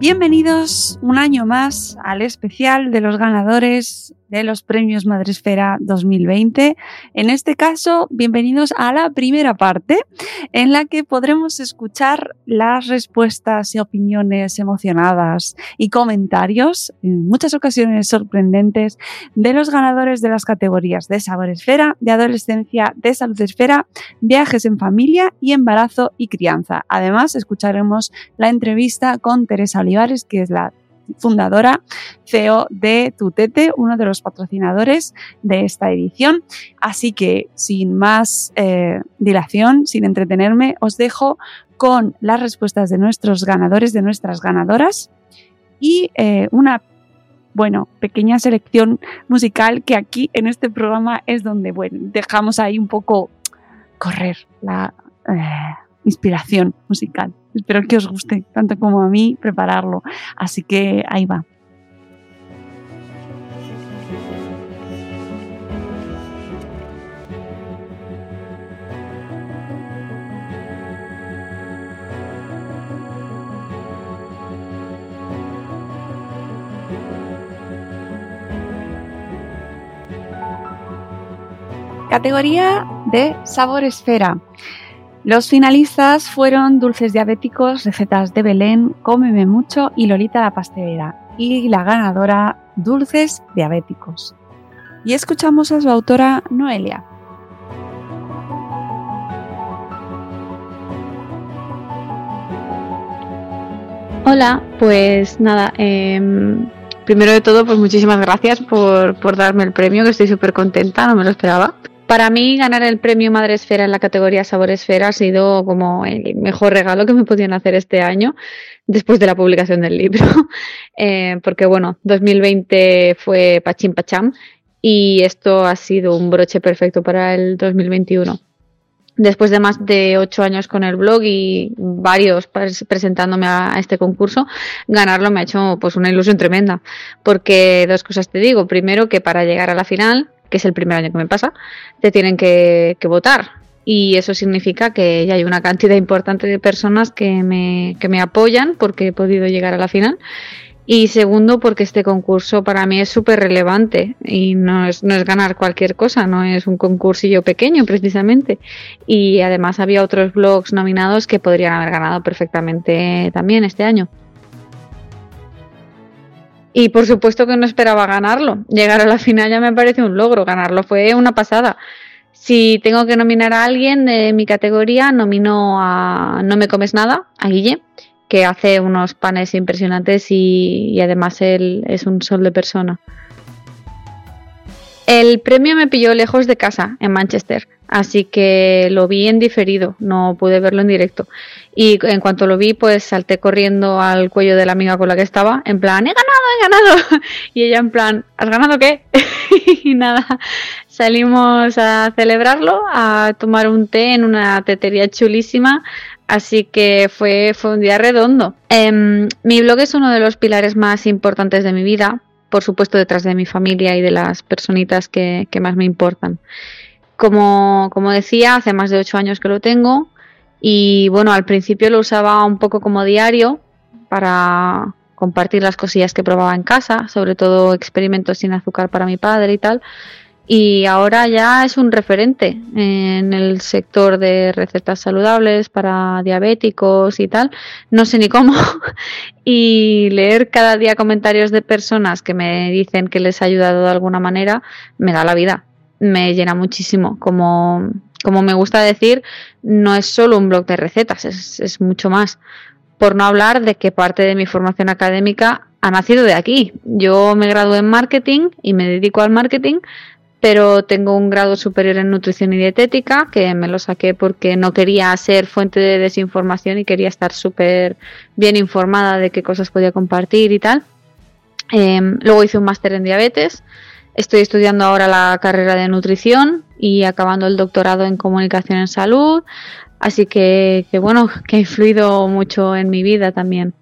Bienvenidos un año más al especial de los ganadores de los premios Madresfera 2020. En este caso, bienvenidos a la primera parte en la que podremos escuchar las respuestas y opiniones emocionadas y comentarios, en muchas ocasiones sorprendentes, de los ganadores de las categorías de Saboresfera, de Adolescencia, de Saludesfera, Viajes en Familia y Embarazo y Crianza. Además, escucharemos la entrevista con Teresa Olivares, que es la fundadora, CEO de Tutete, uno de los patrocinadores de esta edición. Así que, sin más dilación, sin entretenerme, os dejo con las respuestas de nuestros ganadores, de nuestras ganadoras y una pequeña selección musical que aquí en este programa es donde dejamos ahí un poco correr la inspiración musical. Espero que os guste, tanto como a mí, prepararlo. Así que ahí va. Categoría de Saboresfera. Los finalistas fueron Dulces Diabéticos, Recetas de Belén, Cómeme Mucho y Lolita la Pastelera. Y la ganadora, Dulces Diabéticos. Y escuchamos a su autora, Noelia. Hola, pues nada, primero de todo, pues muchísimas gracias por darme el premio, que estoy súper contenta, no me lo esperaba. Para mí, ganar el premio Madresfera en la categoría Saboresfera ha sido como el mejor regalo que me podían hacer este año, después de la publicación del libro, porque 2020 fue pachín pachán y esto ha sido un broche perfecto para el 2021. Después de más de 8 años con el blog y varios presentándome a este concurso, ganarlo me ha hecho pues una ilusión tremenda, porque dos cosas te digo. Primero, que para llegar a la final, que es el primer año que me pasa, te tienen que votar, y eso significa que ya hay una cantidad importante de personas que me apoyan porque he podido llegar a la final. Y segundo, porque este concurso para mí es súper relevante y no es ganar cualquier cosa, no es un concursillo pequeño precisamente, y además había otros blogs nominados que podrían haber ganado perfectamente también este año. Y por supuesto que no esperaba ganarlo. Llegar a la final ya me parece un logro, ganarlo fue una pasada. Si tengo que nominar a alguien de mi categoría, nomino a No Me Comes Nada, a Guille, que hace unos panes impresionantes y además él es un sol de persona. El premio me pilló lejos de casa, en Manchester, así que lo vi en diferido, no pude verlo en directo. Y en cuanto lo vi, pues salté corriendo al cuello de la amiga con la que estaba, en plan, ¡he ganado! he ganado. Y ella en plan, ¿has ganado qué? Y nada, salimos a celebrarlo, a tomar un té en una tetería chulísima. Así que fue un día redondo. Mi blog es uno de los pilares más importantes de mi vida, por supuesto detrás de mi familia y de las personitas que más me importan. Como decía, hace más de 8 años que lo tengo y bueno, al principio lo usaba un poco como diario para compartir las cosillas que probaba en casa, sobre todo experimentos sin azúcar para mi padre y tal. Y ahora ya es un referente en el sector de recetas saludables para diabéticos y tal, no sé ni cómo. Y leer cada día comentarios de personas que me dicen que les ha ayudado de alguna manera me da la vida, me llena muchísimo. Como me gusta decir, no es solo un blog de recetas, es mucho más. Por no hablar de que parte de mi formación académica ha nacido de aquí. Yo me gradué en marketing y me dedico al marketing, pero tengo un grado superior en nutrición y dietética, que me lo saqué porque no quería ser fuente de desinformación y quería estar súper bien informada de qué cosas podía compartir y tal. Luego hice un máster en diabetes, estoy estudiando ahora la carrera de nutrición y acabando el doctorado en comunicación en salud, así que bueno, que ha influido mucho en mi vida también.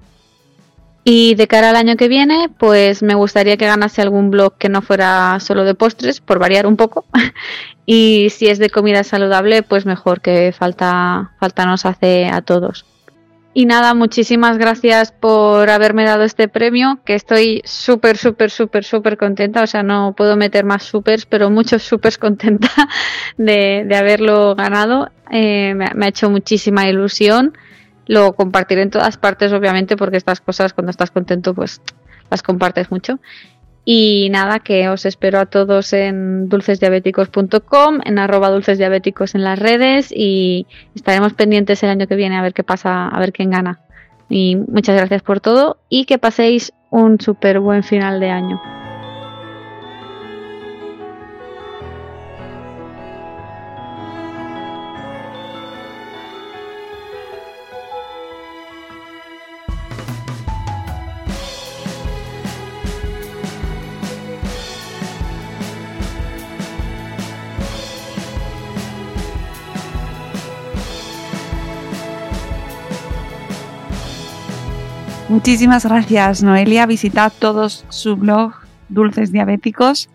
Y de cara al año que viene, pues me gustaría que ganase algún blog que no fuera solo de postres, por variar un poco. Y si es de comida saludable, pues mejor, que falta nos hace a todos. Y nada, muchísimas gracias por haberme dado este premio, que estoy súper, súper, súper, súper contenta. O sea, no puedo meter más súpers, pero muchos súpers contenta de haberlo ganado. Me ha hecho muchísima ilusión. Lo compartiré en todas partes, obviamente, porque estas cosas, cuando estás contento, pues las compartes mucho. Y nada, que os espero a todos en dulcesdiabéticos.com, en @dulcesdiabéticos en las redes, y estaremos pendientes el año que viene a ver qué pasa, a ver quién gana. Y muchas gracias por todo y que paséis un súper buen final de año. Muchísimas gracias, Noelia. Visitad todos su blog Dulces Diabéticos.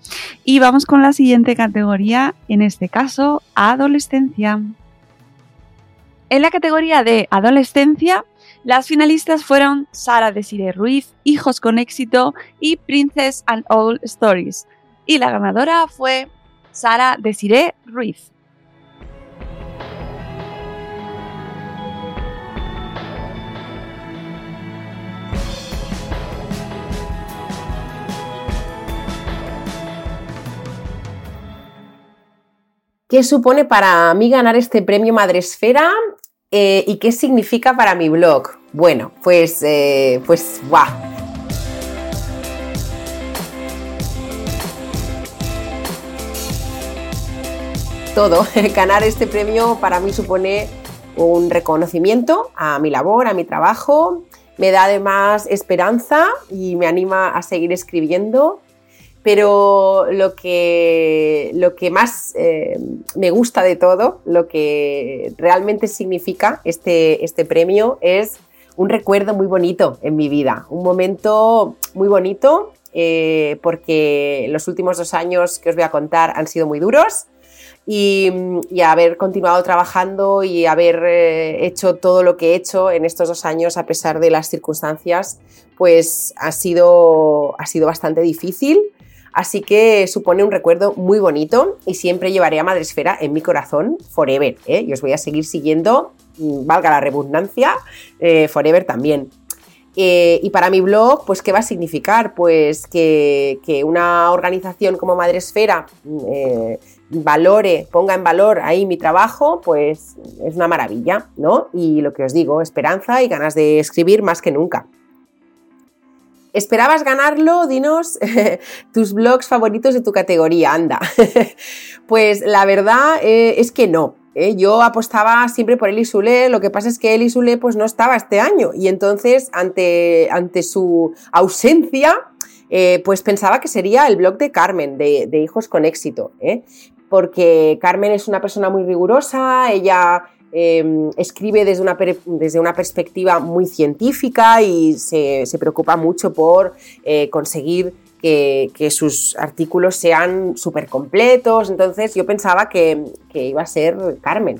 Y vamos con la siguiente categoría, en este caso, adolescencia. En la categoría de adolescencia, las finalistas fueron Sara Desiree Ruiz, Hijos con Éxito y Princess and Old Stories. Y la ganadora fue Sara Desiree Ruiz. ¿Qué supone para mí ganar este premio Madresfera y qué significa para mi blog? Bueno, pues ¡guau! Todo. Ganar este premio para mí supone un reconocimiento a mi labor, a mi trabajo. Me da además esperanza y me anima a seguir escribiendo. Pero lo que más me gusta de todo, lo que realmente significa este premio, es un recuerdo muy bonito en mi vida. Un momento muy bonito, porque los últimos 2 años que os voy a contar han sido muy duros y haber continuado trabajando y haber hecho todo lo que he hecho en estos 2 años a pesar de las circunstancias, pues ha sido bastante difícil. Así que supone un recuerdo muy bonito y siempre llevaré a Madresfera en mi corazón forever, ¿eh? Y os voy a seguir siguiendo, valga la redundancia, forever también. Y para mi blog, pues, ¿qué va a significar? Pues que una organización como Madresfera ponga en valor ahí mi trabajo, pues es una maravilla, ¿no? Y lo que os digo, esperanza y ganas de escribir más que nunca. ¿Esperabas ganarlo? Dinos tus blogs favoritos de tu categoría, anda. Pues la verdad es que no. Yo apostaba siempre por Elisule, lo que pasa es que Elisule pues no estaba este año y entonces ante su ausencia pues pensaba que sería el blog de Carmen, de Hijos con Éxito, porque Carmen es una persona muy rigurosa, ella escribe desde una perspectiva muy científica y se preocupa mucho por conseguir que sus artículos sean súper completos, entonces yo pensaba que iba a ser Carmen.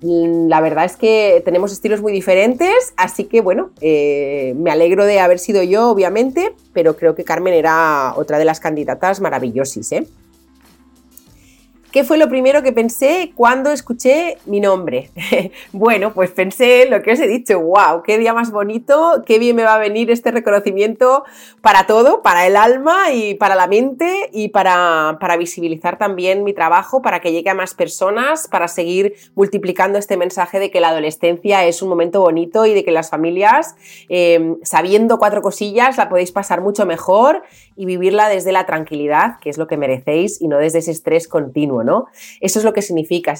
La verdad es que tenemos estilos muy diferentes, así que bueno, me alegro de haber sido yo, obviamente, pero creo que Carmen era otra de las candidatas maravillosis, ¿Qué fue lo primero que pensé cuando escuché mi nombre? Bueno, pues pensé lo que os he dicho, wow, qué día más bonito, qué bien me va a venir este reconocimiento para todo, para el alma y para la mente y para visibilizar también mi trabajo, para que llegue a más personas, para seguir multiplicando este mensaje de que la adolescencia es un momento bonito y de que las familias, sabiendo cuatro cosillas, la podéis pasar mucho mejor y vivirla desde la tranquilidad, que es lo que merecéis, y no desde ese estrés continuo, ¿no? Eso es lo que significa,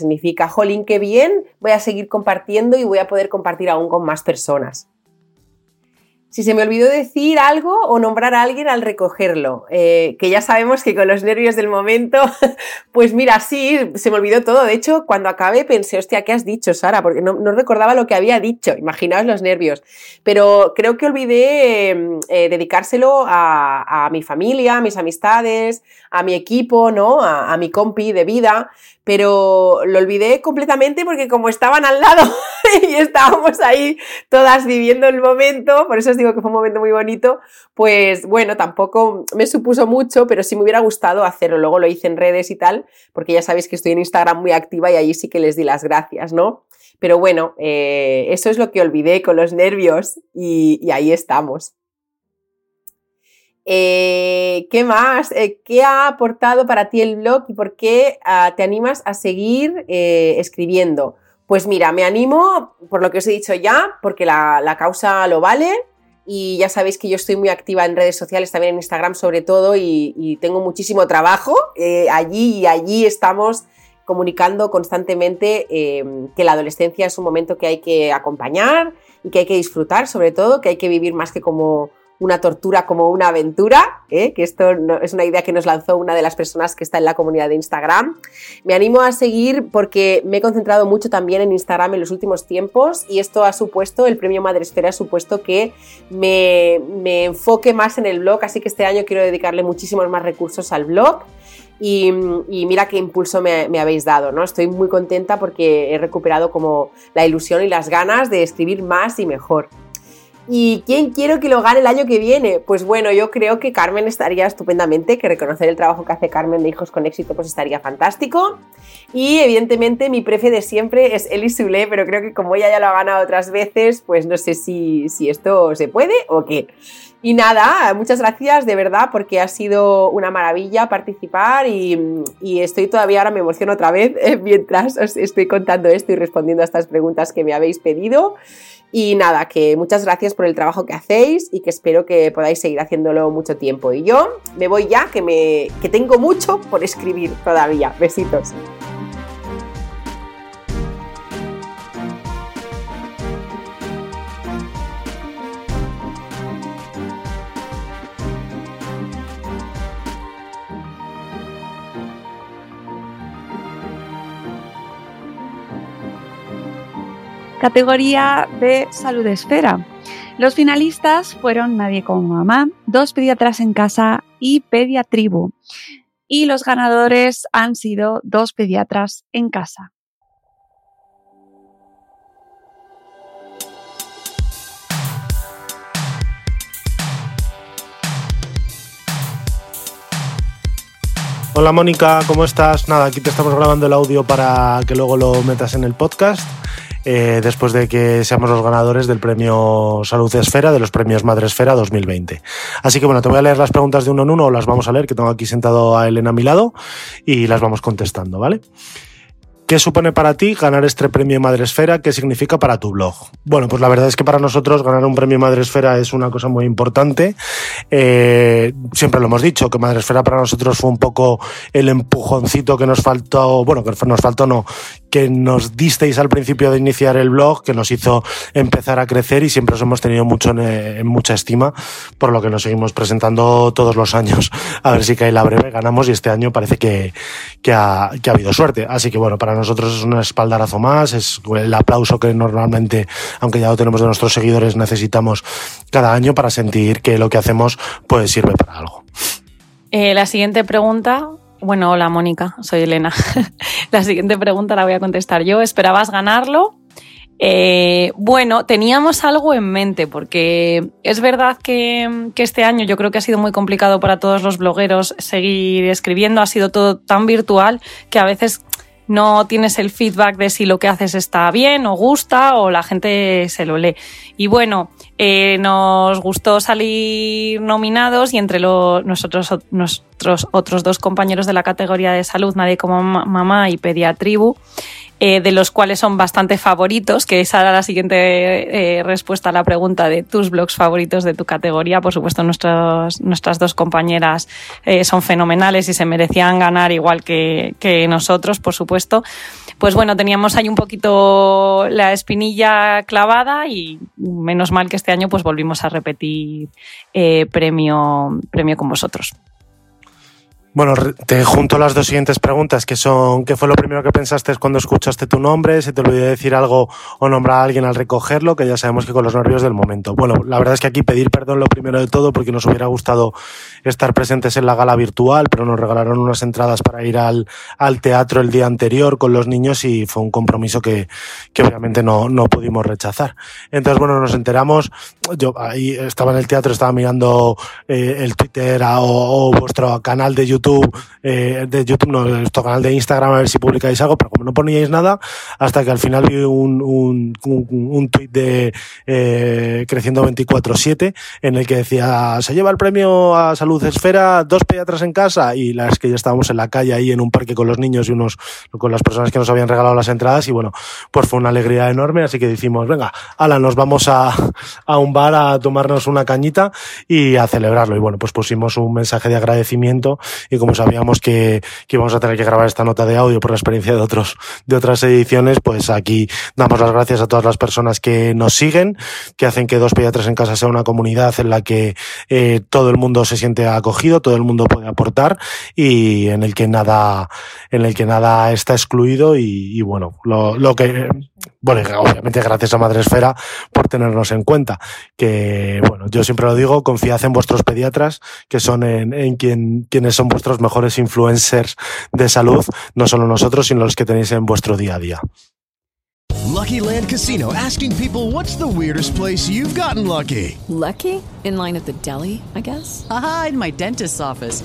jolín, qué bien, voy a seguir compartiendo y voy a poder compartir aún con más personas. Si se me olvidó decir algo o nombrar a alguien al recogerlo, que ya sabemos que con los nervios del momento, pues mira, sí, se me olvidó todo. De hecho, cuando acabé pensé, hostia, ¿qué has dicho, Sara? Porque no recordaba lo que había dicho, imaginaos los nervios. Pero creo que olvidé dedicárselo a mi familia, a mis amistades, a mi equipo, ¿no? A mi compi de vida, pero lo olvidé completamente porque como estaban al lado y estábamos ahí todas viviendo el momento, por eso os digo que fue un momento muy bonito, pues bueno, tampoco me supuso mucho, pero sí me hubiera gustado hacerlo. Luego lo hice en redes y tal, porque ya sabéis que estoy en Instagram muy activa y allí sí que les di las gracias, ¿no? Pero bueno, eso es lo que olvidé con los nervios y ahí estamos. ¿Qué más? ¿Qué ha aportado para ti el blog y por qué te animas a seguir escribiendo? Pues mira, me animo, por lo que os he dicho ya, porque la causa lo vale y ya sabéis que yo estoy muy activa en redes sociales, también en Instagram sobre todo, y tengo muchísimo trabajo allí estamos comunicando constantemente que la adolescencia es un momento que hay que acompañar y que hay que disfrutar sobre todo, que hay que vivir más que como una tortura, como una aventura, que esto es una idea que nos lanzó una de las personas que está en la comunidad de Instagram. Me animo a seguir porque me he concentrado mucho también en Instagram en los últimos tiempos y esto ha supuesto, el premio Madresfera ha supuesto que me enfoque más en el blog, así que este año quiero dedicarle muchísimos más recursos al blog. Y mira qué impulso me habéis dado, ¿no? Estoy muy contenta porque he recuperado como la ilusión y las ganas de escribir más y mejor. ¿Y quién quiero que lo gane el año que viene? Pues bueno, yo creo que Carmen estaría estupendamente, que reconocer el trabajo que hace Carmen de Hijos con Éxito pues estaría fantástico. Y evidentemente mi prefe de siempre es Elisule, pero creo que como ella ya lo ha ganado otras veces, pues no sé si esto se puede o qué. Y nada, muchas gracias de verdad porque ha sido una maravilla participar y estoy todavía, ahora me emociono otra vez mientras os estoy contando esto y respondiendo a estas preguntas que me habéis pedido. Y nada, que muchas gracias por el trabajo que hacéis y que espero que podáis seguir haciéndolo mucho tiempo. Y yo me voy ya, que tengo mucho por escribir todavía. Besitos. Categoría de Salud Esfera. Los finalistas fueron Nadie como Mamá, Dos Pediatras en Casa y Pediatribu. Y los ganadores han sido Dos Pediatras en Casa. Hola Mónica, ¿cómo estás? Nada, aquí te estamos grabando el audio para que luego lo metas en el podcast. Después de que seamos los ganadores del premio Salud Esfera, de los premios Madresfera 2020. Así que bueno, te voy a leer las preguntas de uno en uno, o las vamos a leer, que tengo aquí sentado a Elena a mi lado, y las vamos contestando, ¿vale? ¿Qué supone para ti ganar este premio Madresfera? ¿Qué significa para tu blog? Bueno, pues la verdad es que para nosotros ganar un premio Madresfera es una cosa muy importante. Siempre lo hemos dicho, que Madresfera para nosotros fue un poco el empujoncito que nos faltó, bueno, que nos faltó no, que nos disteis al principio de iniciar el blog, que nos hizo empezar a crecer y siempre os hemos tenido mucho en mucha estima, por lo que nos seguimos presentando todos los años. A ver si cae la breve, ganamos y este año parece que ha habido suerte. Así que bueno, para nosotros es un espaldarazo más, es el aplauso que normalmente, aunque ya lo tenemos de nuestros seguidores, necesitamos cada año para sentir que lo que hacemos pues sirve para algo. La siguiente pregunta, bueno, hola Mónica, soy Elena. La siguiente pregunta la voy a contestar yo. ¿Esperabas ganarlo? Bueno, teníamos algo en mente porque es verdad que este año yo creo que ha sido muy complicado para todos los blogueros seguir escribiendo, ha sido todo tan virtual que a veces no tienes el feedback de si lo que haces está bien o gusta o la gente se lo lee. Y bueno, nos gustó salir nominados y entre nuestros otros dos compañeros de la categoría de salud, Nadie como Mamá y Pediatribu, de los cuales son bastante favoritos, que esa era la siguiente respuesta a la pregunta de tus blogs favoritos de tu categoría. Por supuesto, nuestras dos compañeras son fenomenales y se merecían ganar igual que nosotros, por supuesto. Pues bueno, teníamos ahí un poquito la espinilla clavada y menos mal que este año pues volvimos a repetir premio con vosotros. Bueno, te junto las dos siguientes preguntas, que son: ¿qué fue lo primero que pensaste cuando escuchaste tu nombre? ¿Se te olvidó decir algo o nombrar a alguien al recogerlo? Que ya sabemos que con los nervios del momento. Bueno, la verdad es que aquí pedir perdón lo primero de todo, porque nos hubiera gustado estar presentes en la gala virtual, pero nos regalaron unas entradas para ir al teatro el día anterior con los niños y fue un compromiso que obviamente no pudimos rechazar. Entonces, bueno, nos enteramos. Yo ahí estaba en el teatro, estaba mirando el Twitter o vuestro canal de YouTube, nuestro canal de Instagram, a ver si publicáis algo, pero como no poníais nada, hasta que al final vi un tuit de Creciendo 24/7 en el que decía: se lleva el premio a Salud Esfera Dos Pediatras en Casa, y las que ya estábamos en la calle ahí en un parque con los niños y con las personas que nos habían regalado las entradas, y bueno, pues fue una alegría enorme, así que decimos: venga, ala, nos vamos a un bar a tomarnos una cañita y a celebrarlo. Y bueno, pues pusimos un mensaje de agradecimiento y como sabíamos que íbamos a tener que grabar esta nota de audio por la experiencia de otras ediciones, pues aquí damos las gracias a todas las personas que nos siguen, que hacen que Dos Pediatras en Casa sea una comunidad en la que todo el mundo se siente acogido, todo el mundo puede aportar y en el que nada está excluido y bueno, Bueno, obviamente gracias a Madresfera por tenernos en cuenta. Que bueno, yo siempre lo digo, confiad en vuestros pediatras, que son quienes son vuestros mejores influencers de salud, no solo nosotros, sino los que tenéis en vuestro día a día. Lucky Land Casino, asking people what's the weirdest place you've gotten lucky. Lucky? In line at the deli, I guess. Aha, in my dentist's office.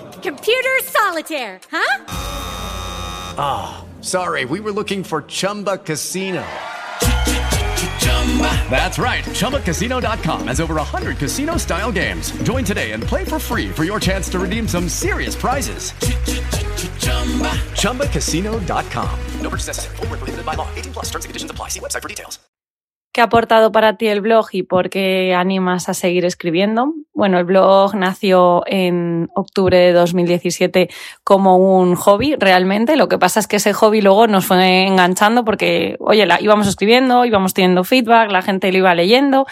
Computer solitaire, huh? Ah, oh, sorry. We were looking for Chumba Casino. That's right. ChumbaCasino.com has over 100 casino-style games. Join today and play for free for your chance to redeem some serious prizes. ChumbaCasino.com. No purchase necessary. Void where prohibited by law. 18 plus. Terms and conditions apply. See website for details. ¿Qué ha aportado para ti el blog y por qué animas a seguir escribiendo? Bueno, el blog nació en octubre de 2017 como un hobby realmente. Lo que pasa es que ese hobby luego nos fue enganchando porque, oye, íbamos escribiendo, íbamos teniendo feedback, la gente lo iba leyendo.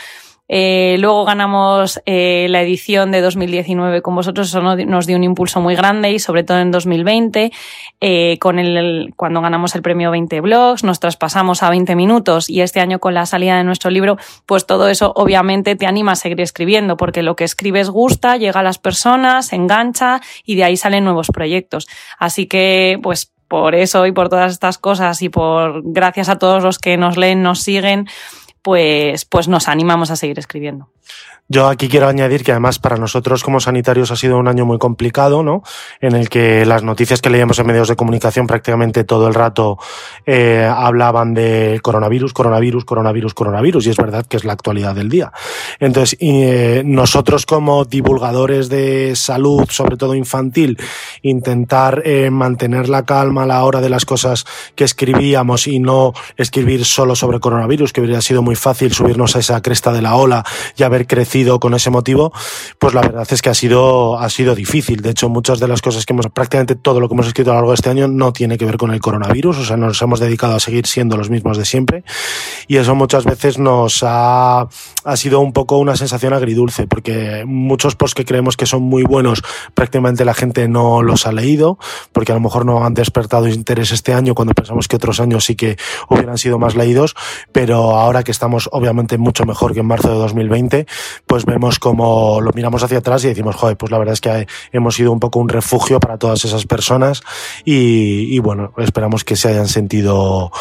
Luego ganamos la edición de 2019 con vosotros, eso nos dio un impulso muy grande y sobre todo en 2020 cuando ganamos el premio 20 blogs nos traspasamos a 20 minutos y este año con la salida de nuestro libro pues todo eso obviamente te anima a seguir escribiendo porque lo que escribes gusta, llega a las personas, engancha y de ahí salen nuevos proyectos. Así que pues por eso y por todas estas cosas y por gracias a todos los que nos leen, nos siguen, pues nos animamos a seguir escribiendo. Yo aquí quiero añadir que además para nosotros como sanitarios ha sido un año muy complicado, ¿no? En el que las noticias que leíamos en medios de comunicación prácticamente todo el rato hablaban de coronavirus, y es verdad que es la actualidad del día. Entonces, nosotros como divulgadores de salud, sobre todo infantil, intentar mantener la calma a la hora de las cosas que escribíamos y no escribir solo sobre coronavirus, que hubiera sido muy fácil subirnos a esa cresta de la ola y haber crecido con ese motivo, pues la verdad es que ha sido difícil. De hecho, muchas de las cosas que prácticamente todo lo que hemos escrito a lo largo de este año no tiene que ver con el coronavirus, o sea, nos hemos dedicado a seguir siendo los mismos de siempre, y eso muchas veces nos ha sido un poco una sensación agridulce, porque muchos posts que creemos que son muy buenos, prácticamente la gente no los ha leído, porque a lo mejor no han despertado interés este año, cuando pensamos que otros años sí que hubieran sido más leídos, pero ahora que estamos obviamente mucho mejor que en marzo de 2020, pues vemos como lo miramos hacia atrás y decimos, joder, pues la verdad es que hemos sido un poco un refugio para todas esas personas y bueno, esperamos que se hayan sentido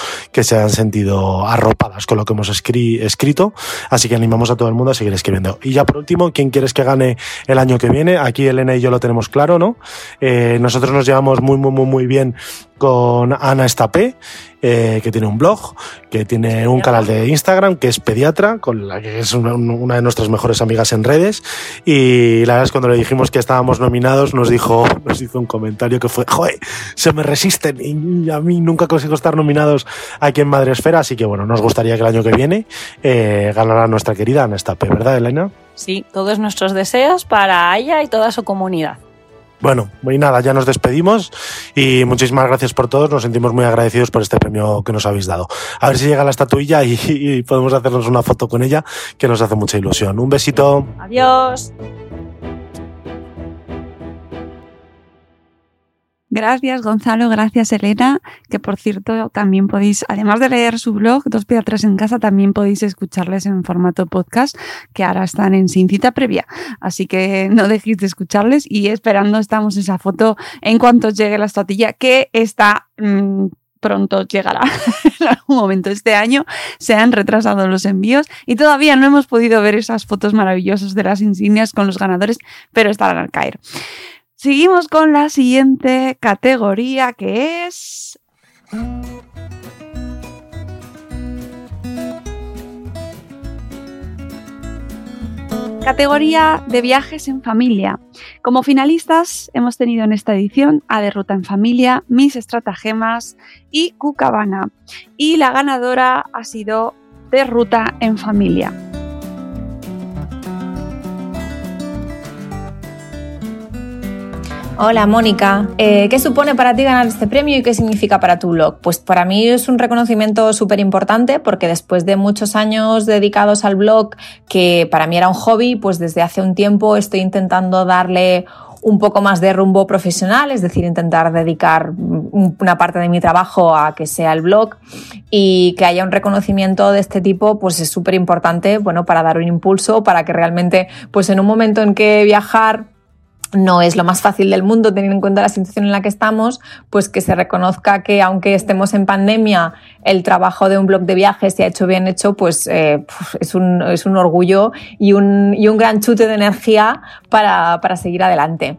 arropadas con lo que hemos escrito, así que animamos a todo el mundo a seguir escribiendo. Y ya por último, ¿quién quieres que gane el año que viene? Aquí Elena y yo lo tenemos claro, ¿no? Nosotros nos llevamos muy bien con Ana Estapé, que tiene un blog, que tiene un canal de Instagram, que es pediatra, con la que es una de nuestras mejores amigas en redes, y la verdad es que cuando le dijimos que estábamos nominados nos hizo un comentario que fue, joder, se me resisten y a mí nunca consigo estar nominados aquí en Madresfera, así que bueno, nos gustaría que el año que viene ganara nuestra querida Ana Estapé, ¿verdad, Elena? Sí, todos nuestros deseos para ella y toda su comunidad. Bueno, y nada, ya nos despedimos y muchísimas gracias por todos, nos sentimos muy agradecidos por este premio que nos habéis dado. A ver si llega la estatuilla y podemos hacernos una foto con ella, que nos hace mucha ilusión. Un besito. Adiós. Gracias, Gonzalo, gracias, Elena, que por cierto también podéis, además de leer su blog, Dos Pediatras en Casa, también podéis escucharles en formato podcast, que ahora están sin cita previa, así que no dejéis de escucharles y esperando estamos esa foto en cuanto llegue la estatuilla, que está... pronto llegará en algún momento este año, se han retrasado los envíos y todavía no hemos podido ver esas fotos maravillosas de las insignias con los ganadores, pero estarán al caer. Seguimos con la siguiente categoría, que es... categoría de viajes en familia. Como finalistas hemos tenido en esta edición a De Ruta en Familia, Mis Estratagemas y Cucabana. Y la ganadora ha sido De Ruta en Familia. Hola Mónica, ¿qué supone para ti ganar este premio y qué significa para tu blog? Pues para mí es un reconocimiento súper importante porque después de muchos años dedicados al blog, que para mí era un hobby, pues desde hace un tiempo estoy intentando darle un poco más de rumbo profesional, es decir, intentar dedicar una parte de mi trabajo a que sea el blog y que haya un reconocimiento de este tipo, pues es súper importante, bueno, para dar un impulso, para que realmente, pues en un momento en que viajar no es lo más fácil del mundo, teniendo en cuenta la situación en la que estamos, pues que se reconozca que aunque estemos en pandemia, el trabajo de un blog de viajes se ha hecho bien hecho, pues es un orgullo y un gran chute de energía para seguir adelante.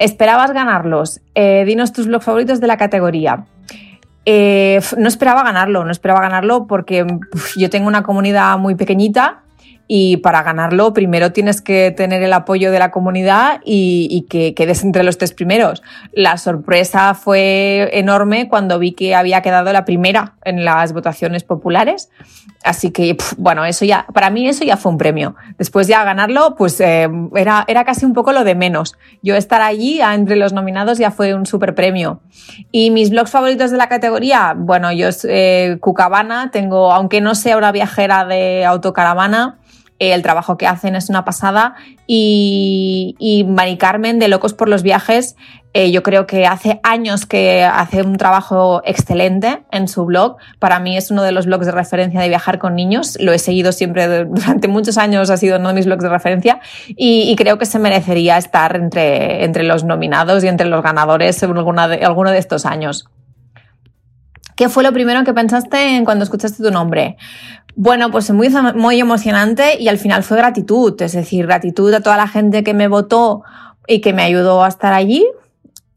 ¿Esperabas ganarlos? Dinos tus blogs favoritos de la categoría. No esperaba ganarlo porque yo tengo una comunidad muy pequeñita. Y para ganarlo primero tienes que tener el apoyo de la comunidad y que quedes entre los tres primeros. La sorpresa fue enorme cuando vi que había quedado la primera en las votaciones populares. Así que, bueno, eso ya, para mí eso ya fue un premio. Después ya ganarlo, pues era casi un poco lo de menos. Yo estar allí entre los nominados ya fue un súper premio. Y mis blogs favoritos de la categoría, bueno, yo Cucabana, tengo, aunque no sea una viajera de autocaravana, el trabajo que hacen es una pasada y Mari Carmen de Locos por los Viajes, yo creo que hace años que hace un trabajo excelente en su blog. Para mí es uno de los blogs de referencia de viajar con niños, lo he seguido siempre durante muchos años, ha sido uno de mis blogs de referencia y creo que se merecería estar entre los nominados y entre los ganadores en alguno de estos años. ¿Qué fue lo primero que pensaste cuando escuchaste tu nombre? Bueno, pues muy, muy emocionante y al final fue gratitud, es decir, gratitud a toda la gente que me votó y que me ayudó a estar allí.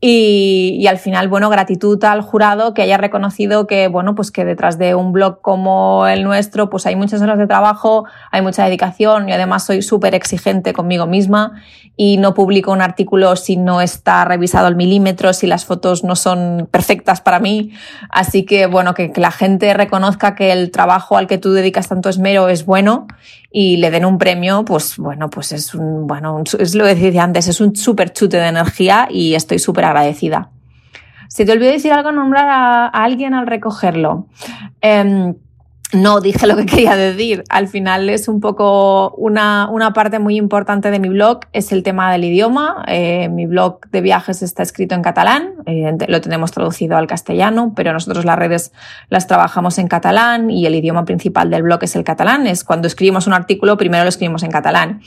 Y al final, bueno, gratitud al jurado que haya reconocido que, bueno, pues que detrás de un blog como el nuestro, pues hay muchas horas de trabajo, hay mucha dedicación. Yo además soy súper exigente conmigo misma y no publico un artículo si no está revisado al milímetro, si las fotos no son perfectas para mí. Así que, bueno, que la gente reconozca que el trabajo al que tú dedicas tanto esmero es bueno y le den un premio, pues bueno, pues es un, bueno, es lo que decía antes, es un súper chute de energía y estoy súper agradecida. ¿Se te olvidó decir algo, nombrar a alguien al recogerlo? No, dije lo que quería decir. Al final es un poco una parte muy importante de mi blog, es el tema del idioma. Mi blog de viajes está escrito en catalán, lo tenemos traducido al castellano, pero nosotros las redes las trabajamos en catalán y el idioma principal del blog es el catalán. Es cuando escribimos un artículo, primero lo escribimos en catalán.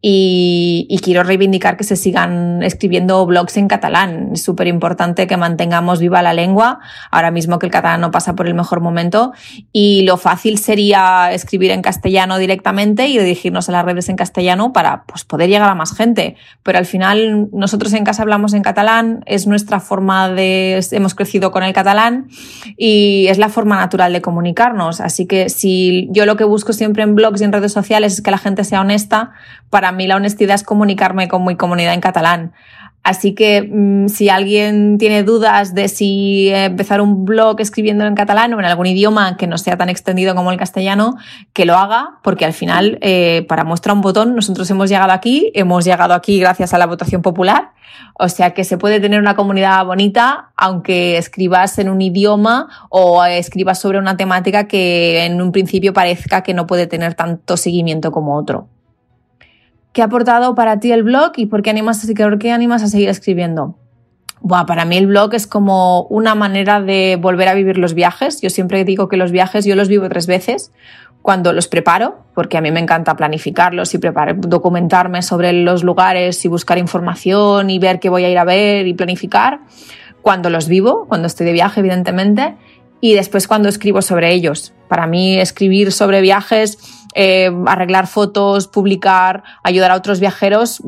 Y quiero reivindicar que se sigan escribiendo blogs en catalán. Es súper importante que mantengamos viva la lengua, ahora mismo que el catalán no pasa por el mejor momento, y lo fácil sería escribir en castellano directamente y dirigirnos a las redes en castellano para, pues, poder llegar a más gente. Pero al final nosotros en casa hablamos en catalán, es nuestra forma de... hemos crecido con el catalán y es la forma natural de comunicarnos. Así que si yo lo que busco siempre en blogs y en redes sociales es que la gente sea honesta, para mí la honestidad es comunicarme con mi comunidad en catalán. Así que si alguien tiene dudas de si empezar un blog escribiéndolo en catalán o en algún idioma que no sea tan extendido como el castellano, que lo haga, porque al final, para muestra un botón, nosotros hemos llegado aquí gracias a la votación popular. O sea que se puede tener una comunidad bonita aunque escribas en un idioma o escribas sobre una temática que en un principio parezca que no puede tener tanto seguimiento como otro. ¿Qué ha aportado para ti el blog y por qué animas a seguir escribiendo? Buah, para mí el blog es como una manera de volver a vivir los viajes. Yo siempre digo que los viajes yo los vivo 3 veces. Cuando los preparo, porque a mí me encanta planificarlos y preparar, documentarme sobre los lugares y buscar información y ver qué voy a ir a ver y planificar. Cuando los vivo, cuando estoy de viaje, evidentemente. Y después cuando escribo sobre ellos. Para mí escribir sobre viajes, arreglar fotos, publicar, ayudar a otros viajeros,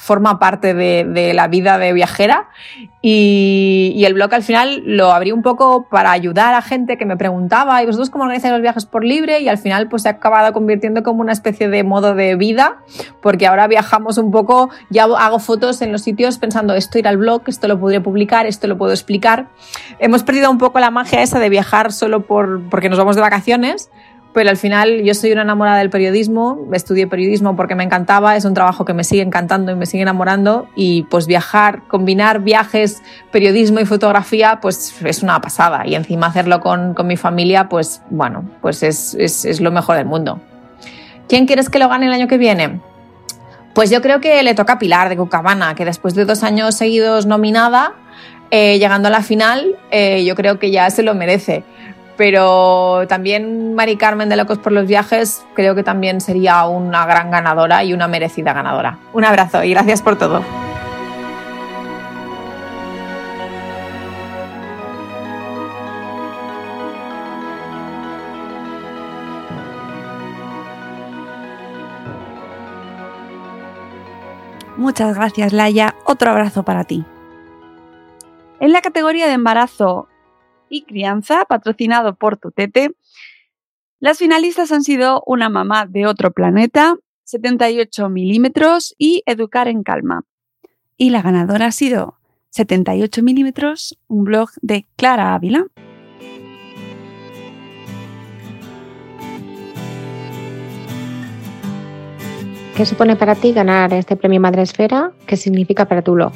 forma parte de la vida de viajera. Y el blog al final lo abrí un poco para ayudar a gente que me preguntaba, ¿y vosotros cómo organizáis los viajes por libre? Y al final pues se ha acabado convirtiendo como una especie de modo de vida, porque ahora viajamos un poco, ya hago fotos en los sitios pensando, esto irá al blog, esto lo podré publicar, esto lo puedo explicar. Hemos perdido un poco la magia esa de viajar solo porque nos vamos de vacaciones, pero al final yo soy una enamorada del periodismo, estudié periodismo porque me encantaba, es un trabajo que me sigue encantando y me sigue enamorando, y pues viajar, combinar viajes, periodismo y fotografía, pues es una pasada, y encima hacerlo con mi familia, pues bueno, pues es lo mejor del mundo. ¿Quién quieres que lo gane el año que viene? Pues yo creo que le toca a Pilar de Cucabana, que después de 2 años seguidos nominada, llegando a la final, yo creo que ya se lo merece. Pero también Mari Carmen de Locos por los Viajes creo que también sería una gran ganadora y una merecida ganadora. Un abrazo y gracias por todo. Muchas gracias, Laia. Otro abrazo para ti. En la categoría de embarazo y crianza, patrocinado por Tutete, las finalistas han sido Una mamá de otro planeta, 78 milímetros y Educar en calma. Y la ganadora ha sido 78 milímetros, un blog de Clara Ávila. ¿Qué supone para ti ganar este premio Madresfera? ¿Qué significa para tu blog?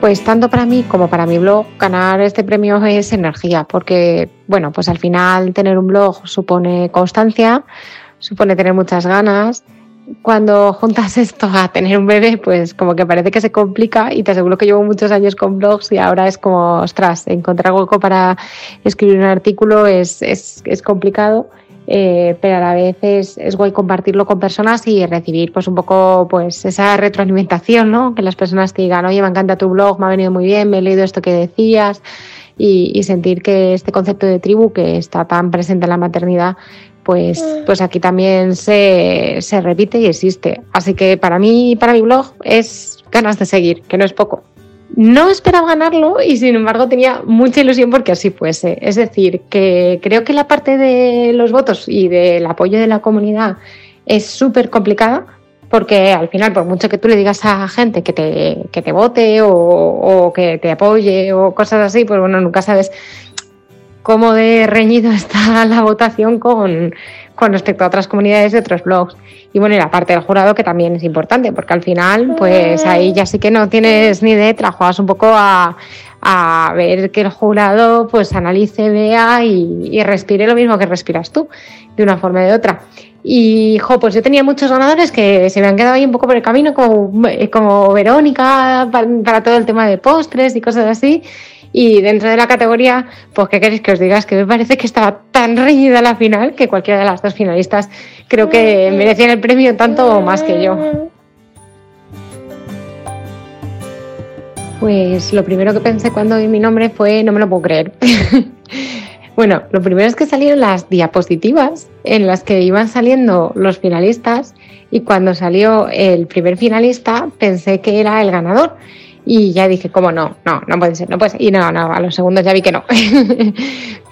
Pues tanto para mí como para mi blog, ganar este premio es energía, porque bueno, pues al final tener un blog supone constancia, supone tener muchas ganas. Cuando juntas esto a tener un bebé, pues como que parece que se complica, y te aseguro que llevo muchos años con blogs y ahora es como, ostras, encontrar hueco para escribir un artículo es complicado. Pero a la vez es guay compartirlo con personas y recibir pues un poco pues esa retroalimentación, ¿no? Que las personas te digan, oye, me encanta tu blog, me ha venido muy bien, me he leído esto que decías, y sentir que este concepto de tribu que está tan presente en la maternidad, pues aquí también se repite y existe. Así que para mí y para mi blog es ganas de seguir, que no es poco. No esperaba ganarlo y sin embargo tenía mucha ilusión porque así fuese. Es decir, que creo que la parte de los votos y del apoyo de la comunidad es súper complicada, porque al final, por mucho que tú le digas a gente que te vote o que te apoye o cosas así, pues bueno, nunca sabes cómo de reñido está la votación con respecto a otras comunidades de otros blogs. Y bueno, y la parte del jurado, que también es importante, porque al final, pues ahí ya sí que no tienes ni letra, juegas un poco a ver que el jurado pues analice, vea y respire lo mismo que respiras tú, de una forma y de otra. Y jo, pues yo tenía muchos ganadores que se me han quedado ahí un poco por el camino, como Verónica, para todo el tema de postres y cosas así. Y dentro de la categoría, pues ¿qué queréis que os diga? Es que me parece que estaba tan reñida la final que cualquiera de las dos finalistas creo que merecían el premio tanto o más que yo. Pues lo primero que pensé cuando vi mi nombre fue: no me lo puedo creer. Bueno, lo primero es que salieron las diapositivas en las que iban saliendo los finalistas, y cuando salió el primer finalista pensé que era el ganador. Y ya dije, ¿cómo no? No puede ser. Y no, a los segundos ya vi que no.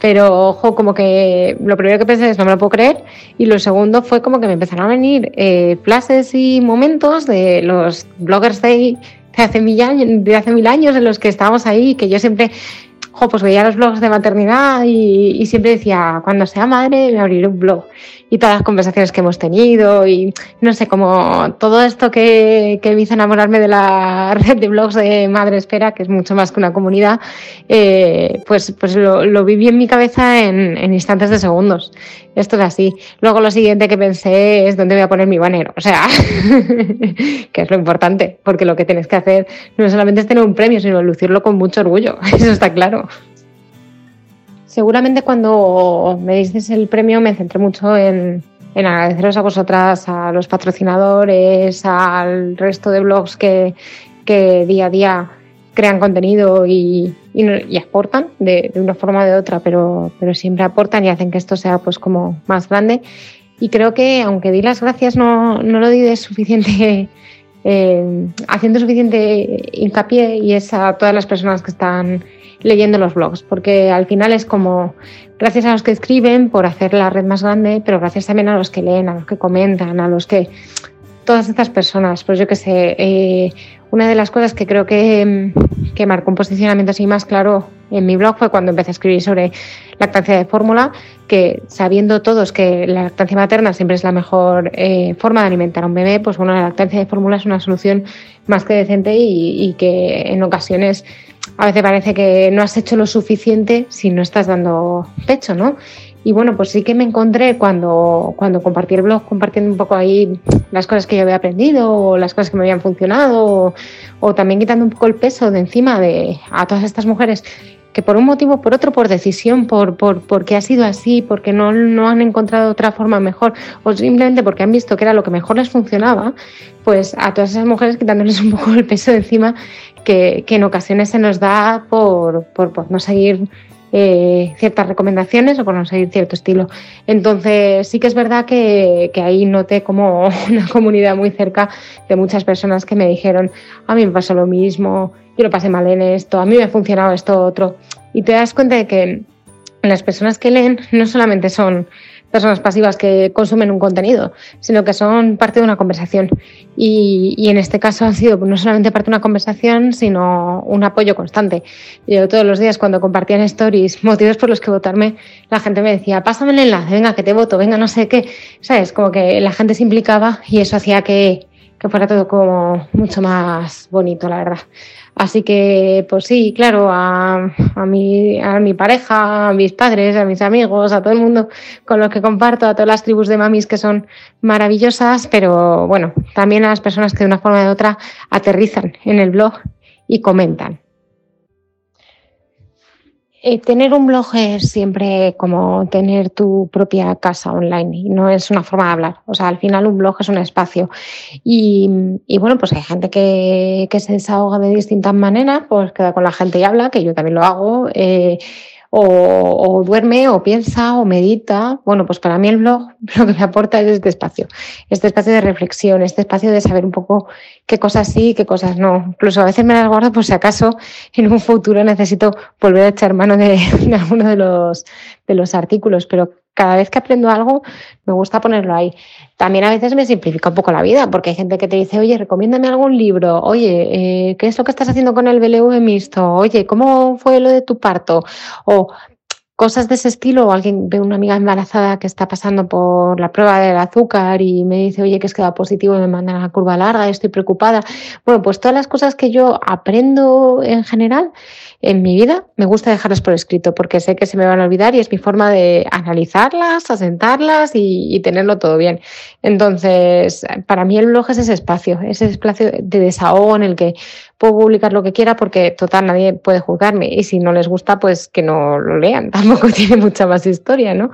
Pero, ojo, como que lo primero que pensé es no me lo puedo creer, y lo segundo fue como que me empezaron a venir frases y momentos de los bloggers de hace mil años en los que estábamos ahí, que yo siempre... pues veía los blogs de maternidad y siempre decía, cuando sea madre me abriré un blog, y todas las conversaciones que hemos tenido y no sé, como todo esto que me hizo enamorarme de la red de blogs de Madresfera, que es mucho más que una comunidad, pues lo viví en mi cabeza en instantes de segundos. Esto es así. Luego lo siguiente que pensé es dónde voy a poner mi banner, o sea, que es lo importante, porque lo que tienes que hacer no solamente es tener un premio, sino lucirlo con mucho orgullo, eso está claro. Seguramente cuando me disteis el premio me centré mucho en agradeceros a vosotras, a los patrocinadores, al resto de blogs que día a día crean contenido y aportan de una forma o de otra, pero siempre aportan y hacen que esto sea pues como más grande. Y creo que aunque di las gracias no lo di de suficiente, haciendo suficiente hincapié, y es a todas las personas que están leyendo los blogs, porque al final es como gracias a los que escriben por hacer la red más grande, pero gracias también a los que leen, a los que comentan, a los que... todas estas personas, pues yo qué sé, una de las cosas que creo que marcó un posicionamiento así más claro en mi blog fue cuando empecé a escribir sobre lactancia de fórmula, que sabiendo todos que la lactancia materna siempre es la mejor forma de alimentar a un bebé, pues bueno, la lactancia de fórmula es una solución más que decente y que en ocasiones a veces parece que no has hecho lo suficiente si no estás dando pecho, ¿no? Y bueno, pues sí que me encontré cuando compartí el blog, compartiendo un poco ahí las cosas que yo había aprendido o las cosas que me habían funcionado, o también quitando un poco el peso de encima a todas estas mujeres que por un motivo, por otro, por decisión, porque ha sido así, porque no han encontrado otra forma mejor, o simplemente porque han visto que era lo que mejor les funcionaba, pues a todas esas mujeres quitándoles un poco el peso de encima que en ocasiones se nos da por no seguir... ciertas recomendaciones o por no seguir cierto estilo. Entonces sí que es verdad que ahí noté como una comunidad muy cerca de muchas personas que me dijeron: a mí me pasó lo mismo, yo lo pasé mal en esto, a mí me ha funcionado esto otro. Y te das cuenta de que las personas que leen no solamente son personas pasivas que consumen un contenido, sino que son parte de una conversación. Y en este caso han sido no solamente parte de una conversación, sino un apoyo constante. Yo todos los días cuando compartían stories motivos por los que votarme, la gente me decía: pásame el enlace, venga que te voto, venga no sé qué. ¿Sabes? Como que la gente se implicaba y eso hacía que fuera todo como mucho más bonito, la verdad. Así que, pues sí, claro, a mi pareja, a mis padres, a mis amigos, a todo el mundo con los que comparto, a todas las tribus de mamis que son maravillosas, pero bueno, también a las personas que de una forma u otra aterrizan en el blog y comentan. Tener un blog es siempre como tener tu propia casa online y no es una forma de hablar. O sea, al final un blog es un espacio. Y bueno, pues hay gente que se desahoga de distintas maneras, pues queda con la gente y habla, que yo también lo hago, o duerme, o piensa, o medita. Bueno, pues para mí el blog lo que me aporta es este espacio de reflexión, este espacio de saber un poco qué cosas sí y qué cosas no. Incluso a veces me las guardo por si acaso en un futuro necesito volver a echar mano de alguno de los artículos, pero cada vez que aprendo algo me gusta ponerlo ahí. También a veces me simplifica un poco la vida, porque hay gente que te dice, oye, recomiéndame algún libro, oye, ¿qué es lo que estás haciendo con el BLV mixto? Oye, ¿cómo fue lo de tu parto? O cosas de ese estilo, o alguien ve una amiga embarazada que está pasando por la prueba del azúcar y me dice, oye, que es que da positivo y me mandan a la curva larga, estoy preocupada. Bueno, pues todas las cosas que yo aprendo en general en mi vida, me gusta dejarlas por escrito porque sé que se me van a olvidar y es mi forma de analizarlas, asentarlas y tenerlo todo bien. Entonces, para mí el blog es ese espacio de desahogo en el que puedo publicar lo que quiera porque, total, nadie puede juzgarme y si no les gusta, pues que no lo lean, tampoco tiene mucha más historia, ¿no?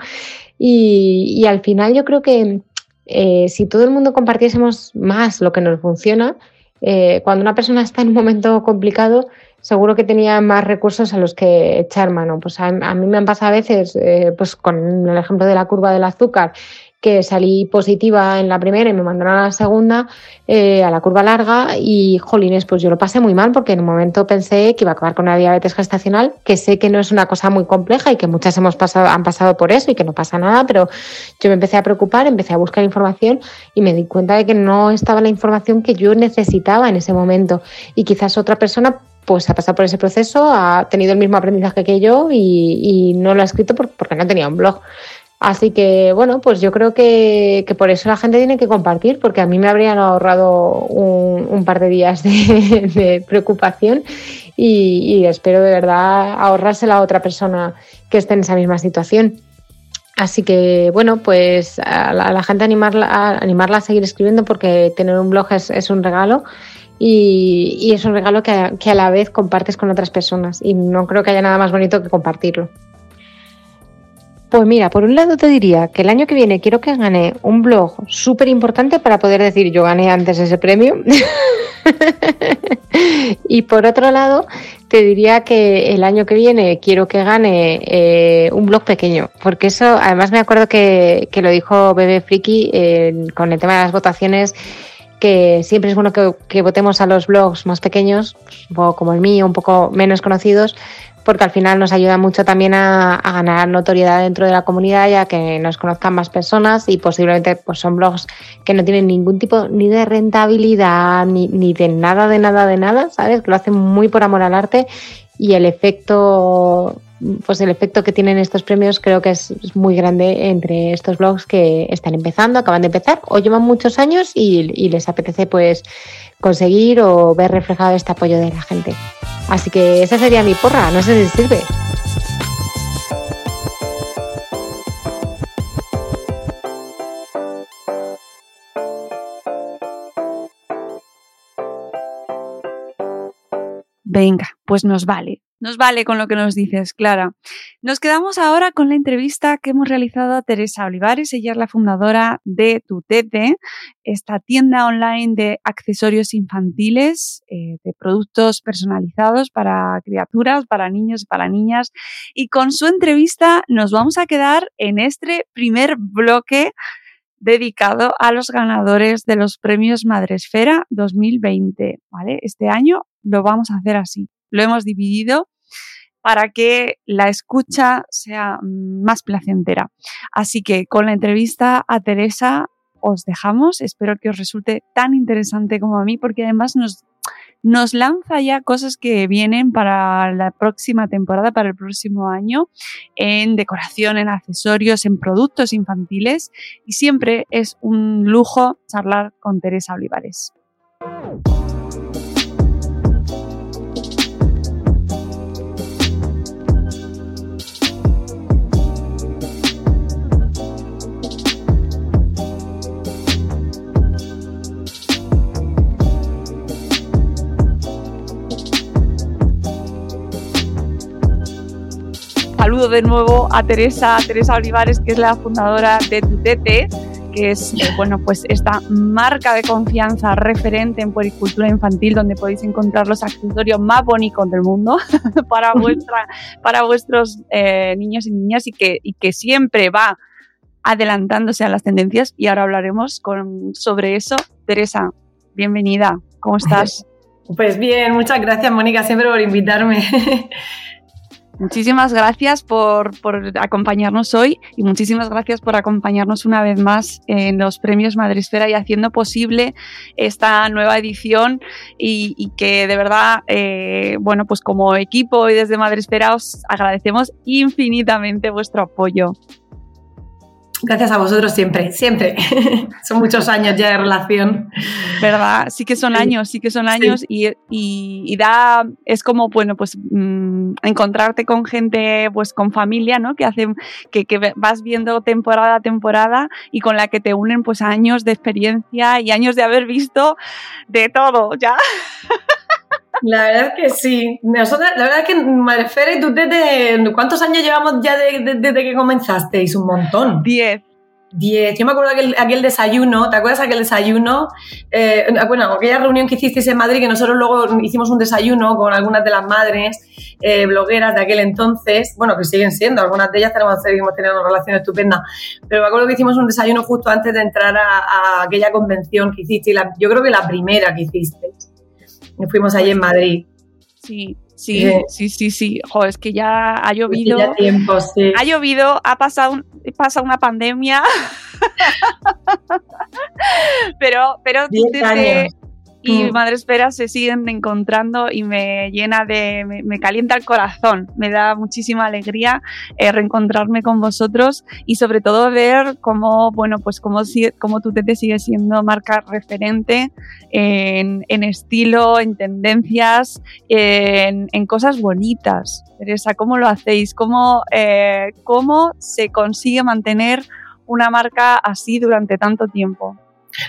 Y al final yo creo que si todo el mundo compartiésemos más lo que nos funciona, cuando una persona está en un momento complicado, seguro que tenía más recursos a los que echar mano. Pues a mí me han pasado a veces, pues con el ejemplo de la curva del azúcar, que salí positiva en la primera y me mandaron a la segunda, a la curva larga, y jolines, pues yo lo pasé muy mal porque en un momento pensé que iba a acabar con una diabetes gestacional, que sé que no es una cosa muy compleja y que muchas han pasado por eso y que no pasa nada, pero yo me empecé a preocupar, empecé a buscar información y me di cuenta de que no estaba la información que yo necesitaba en ese momento y quizás otra persona pues ha pasado por ese proceso, ha tenido el mismo aprendizaje que yo y no lo ha escrito porque no tenía un blog. Así que, bueno, pues yo creo que por eso la gente tiene que compartir, porque a mí me habrían ahorrado un par de días de preocupación y espero de verdad ahorrársela a otra persona que esté en esa misma situación. Así que, bueno, pues a la gente animarla a seguir escribiendo porque tener un blog es un regalo. Y es un regalo que a la vez compartes con otras personas y no creo que haya nada más bonito que compartirlo. Pues mira, por un lado te diría que el año que viene quiero que gane un blog súper importante para poder decir yo gané antes ese premio. Y por otro lado te diría que el año que viene quiero que gane un blog pequeño, porque eso además me acuerdo que lo dijo Bebe Friki con el tema de las votaciones, que siempre es bueno que votemos a los blogs más pequeños, un poco como el mío, un poco menos conocidos, porque al final nos ayuda mucho también a ganar notoriedad dentro de la comunidad, ya que nos conozcan más personas y posiblemente pues son blogs que no tienen ningún tipo ni de rentabilidad, ni de nada, ¿sabes? Que lo hacen muy por amor al arte y el efecto que tienen estos premios creo que es muy grande entre estos blogs que están empezando, acaban de empezar o llevan muchos años y les apetece pues conseguir o ver reflejado este apoyo de la gente. Así que esa sería mi porra, no sé si sirve. Venga, pues nos vale. Nos vale con lo que nos dices, Clara. Nos quedamos ahora con la entrevista que hemos realizado a Teresa Olivares. Ella es la fundadora de Tutete, esta tienda online de accesorios infantiles, de productos personalizados para criaturas, para niños y para niñas. Y con su entrevista nos vamos a quedar en este primer bloque dedicado a los ganadores de los premios Madresfera 2020. ¿Vale? Este año lo vamos a hacer así. Lo hemos dividido para que la escucha sea más placentera. Así que con la entrevista a Teresa os dejamos. Espero que os resulte tan interesante como a mí, porque además nos lanza ya cosas que vienen para la próxima temporada, para el próximo año, en decoración, en accesorios, en productos infantiles. Y siempre es un lujo charlar con Teresa Olivares. saludo de nuevo a Teresa Olivares, que es la fundadora de Tutete, que es esta marca de confianza referente en puericultura infantil, donde podéis encontrar los accesorios más bonitos del mundo para vuestros niños y niñas, y que siempre va adelantándose a las tendencias, y ahora hablaremos sobre eso. Teresa, bienvenida, ¿cómo estás? Pues bien, muchas gracias, Mónica, siempre por invitarme. Muchísimas gracias por acompañarnos hoy, y muchísimas gracias por acompañarnos una vez más en los premios Madresfera y haciendo posible esta nueva edición, y que de verdad, como equipo y desde Madresfera os agradecemos infinitamente vuestro apoyo. Gracias a vosotros siempre. Son muchos años ya de relación. ¿Verdad? Sí que son años sí. y da, es como, encontrarte con gente, con familia, ¿no? Que hacen, que vas viendo temporada a temporada, y con la que te unen años de experiencia y años de haber visto de todo, ¿ya? La verdad es que sí. Nosotros, la verdad es que Madresfera y Tutete, ¿cuántos años llevamos ya desde que comenzasteis? Un montón. 10. Yo me acuerdo aquel desayuno, ¿te acuerdas aquel desayuno? Aquella reunión que hicisteis en Madrid, que nosotros luego hicimos un desayuno con algunas de las madres blogueras de aquel entonces, que siguen siendo, algunas de ellas seguimos teniendo una relación estupenda, pero me acuerdo que hicimos un desayuno justo antes de entrar a aquella convención que hicisteis, yo creo que la primera que hicisteis. Nos fuimos allí en Madrid. Sí. Jo, es que ya ha llovido. Es que ya tiempo, sí. Ha llovido, ha pasado una pandemia. pero 10 años. Y Madresfera se siguen encontrando, y me calienta el corazón, me da muchísima alegría reencontrarme con vosotros, y sobre todo ver cómo Tutete sigue siendo marca referente en estilo, en tendencias, en cosas bonitas. Teresa, ¿cómo lo hacéis? ¿Cómo se consigue mantener una marca así durante tanto tiempo?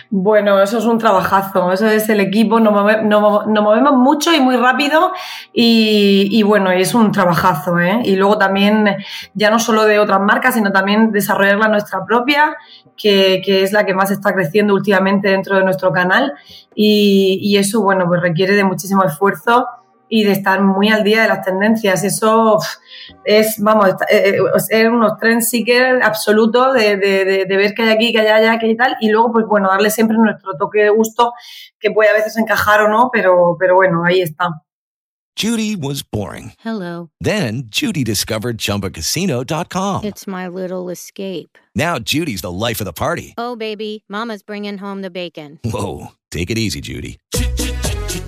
Bueno, eso es un trabajazo, eso es el equipo, nos movemos mucho y muy rápido, y es un trabajazo, ¿eh? Y luego también, ya no solo de otras marcas, sino también desarrollar la nuestra propia, que es la que más está creciendo últimamente dentro de nuestro canal, y eso, requiere de muchísimo esfuerzo y de estar muy al día de las tendencias. Eso es, es unos trend seekers absolutos de ver qué hay aquí, qué hay allá, qué hay tal, y luego, darle siempre nuestro toque de gusto, que puede a veces encajar o no, pero ahí está. Judy was boring. Hello. Then Judy discovered Chumbacasino.com. It's my little escape. Now Judy's the life of the party. Oh, baby, mama's bringing home the bacon. Whoa, take it easy, Judy.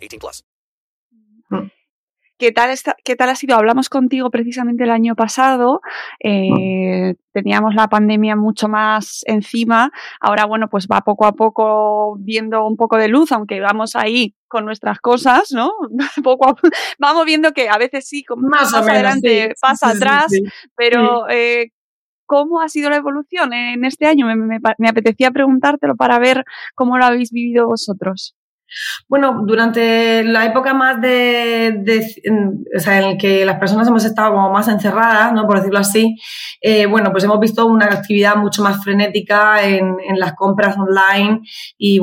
18 plus. ¿Qué tal ha sido? Hablamos contigo precisamente el año pasado, teníamos la pandemia mucho más encima, ahora va poco a poco viendo un poco de luz, aunque vamos ahí con nuestras cosas, ¿no? Vamos viendo que a veces sí, como más o menos, adelante, sí, pasa atrás, sí. Pero sí. ¿Cómo ha sido la evolución en este año? Me apetecía preguntártelo para ver cómo lo habéis vivido vosotros. Bueno, durante la época más en el que las personas hemos estado como más encerradas, ¿no? Por decirlo así, hemos visto una actividad mucho más frenética en las compras online y,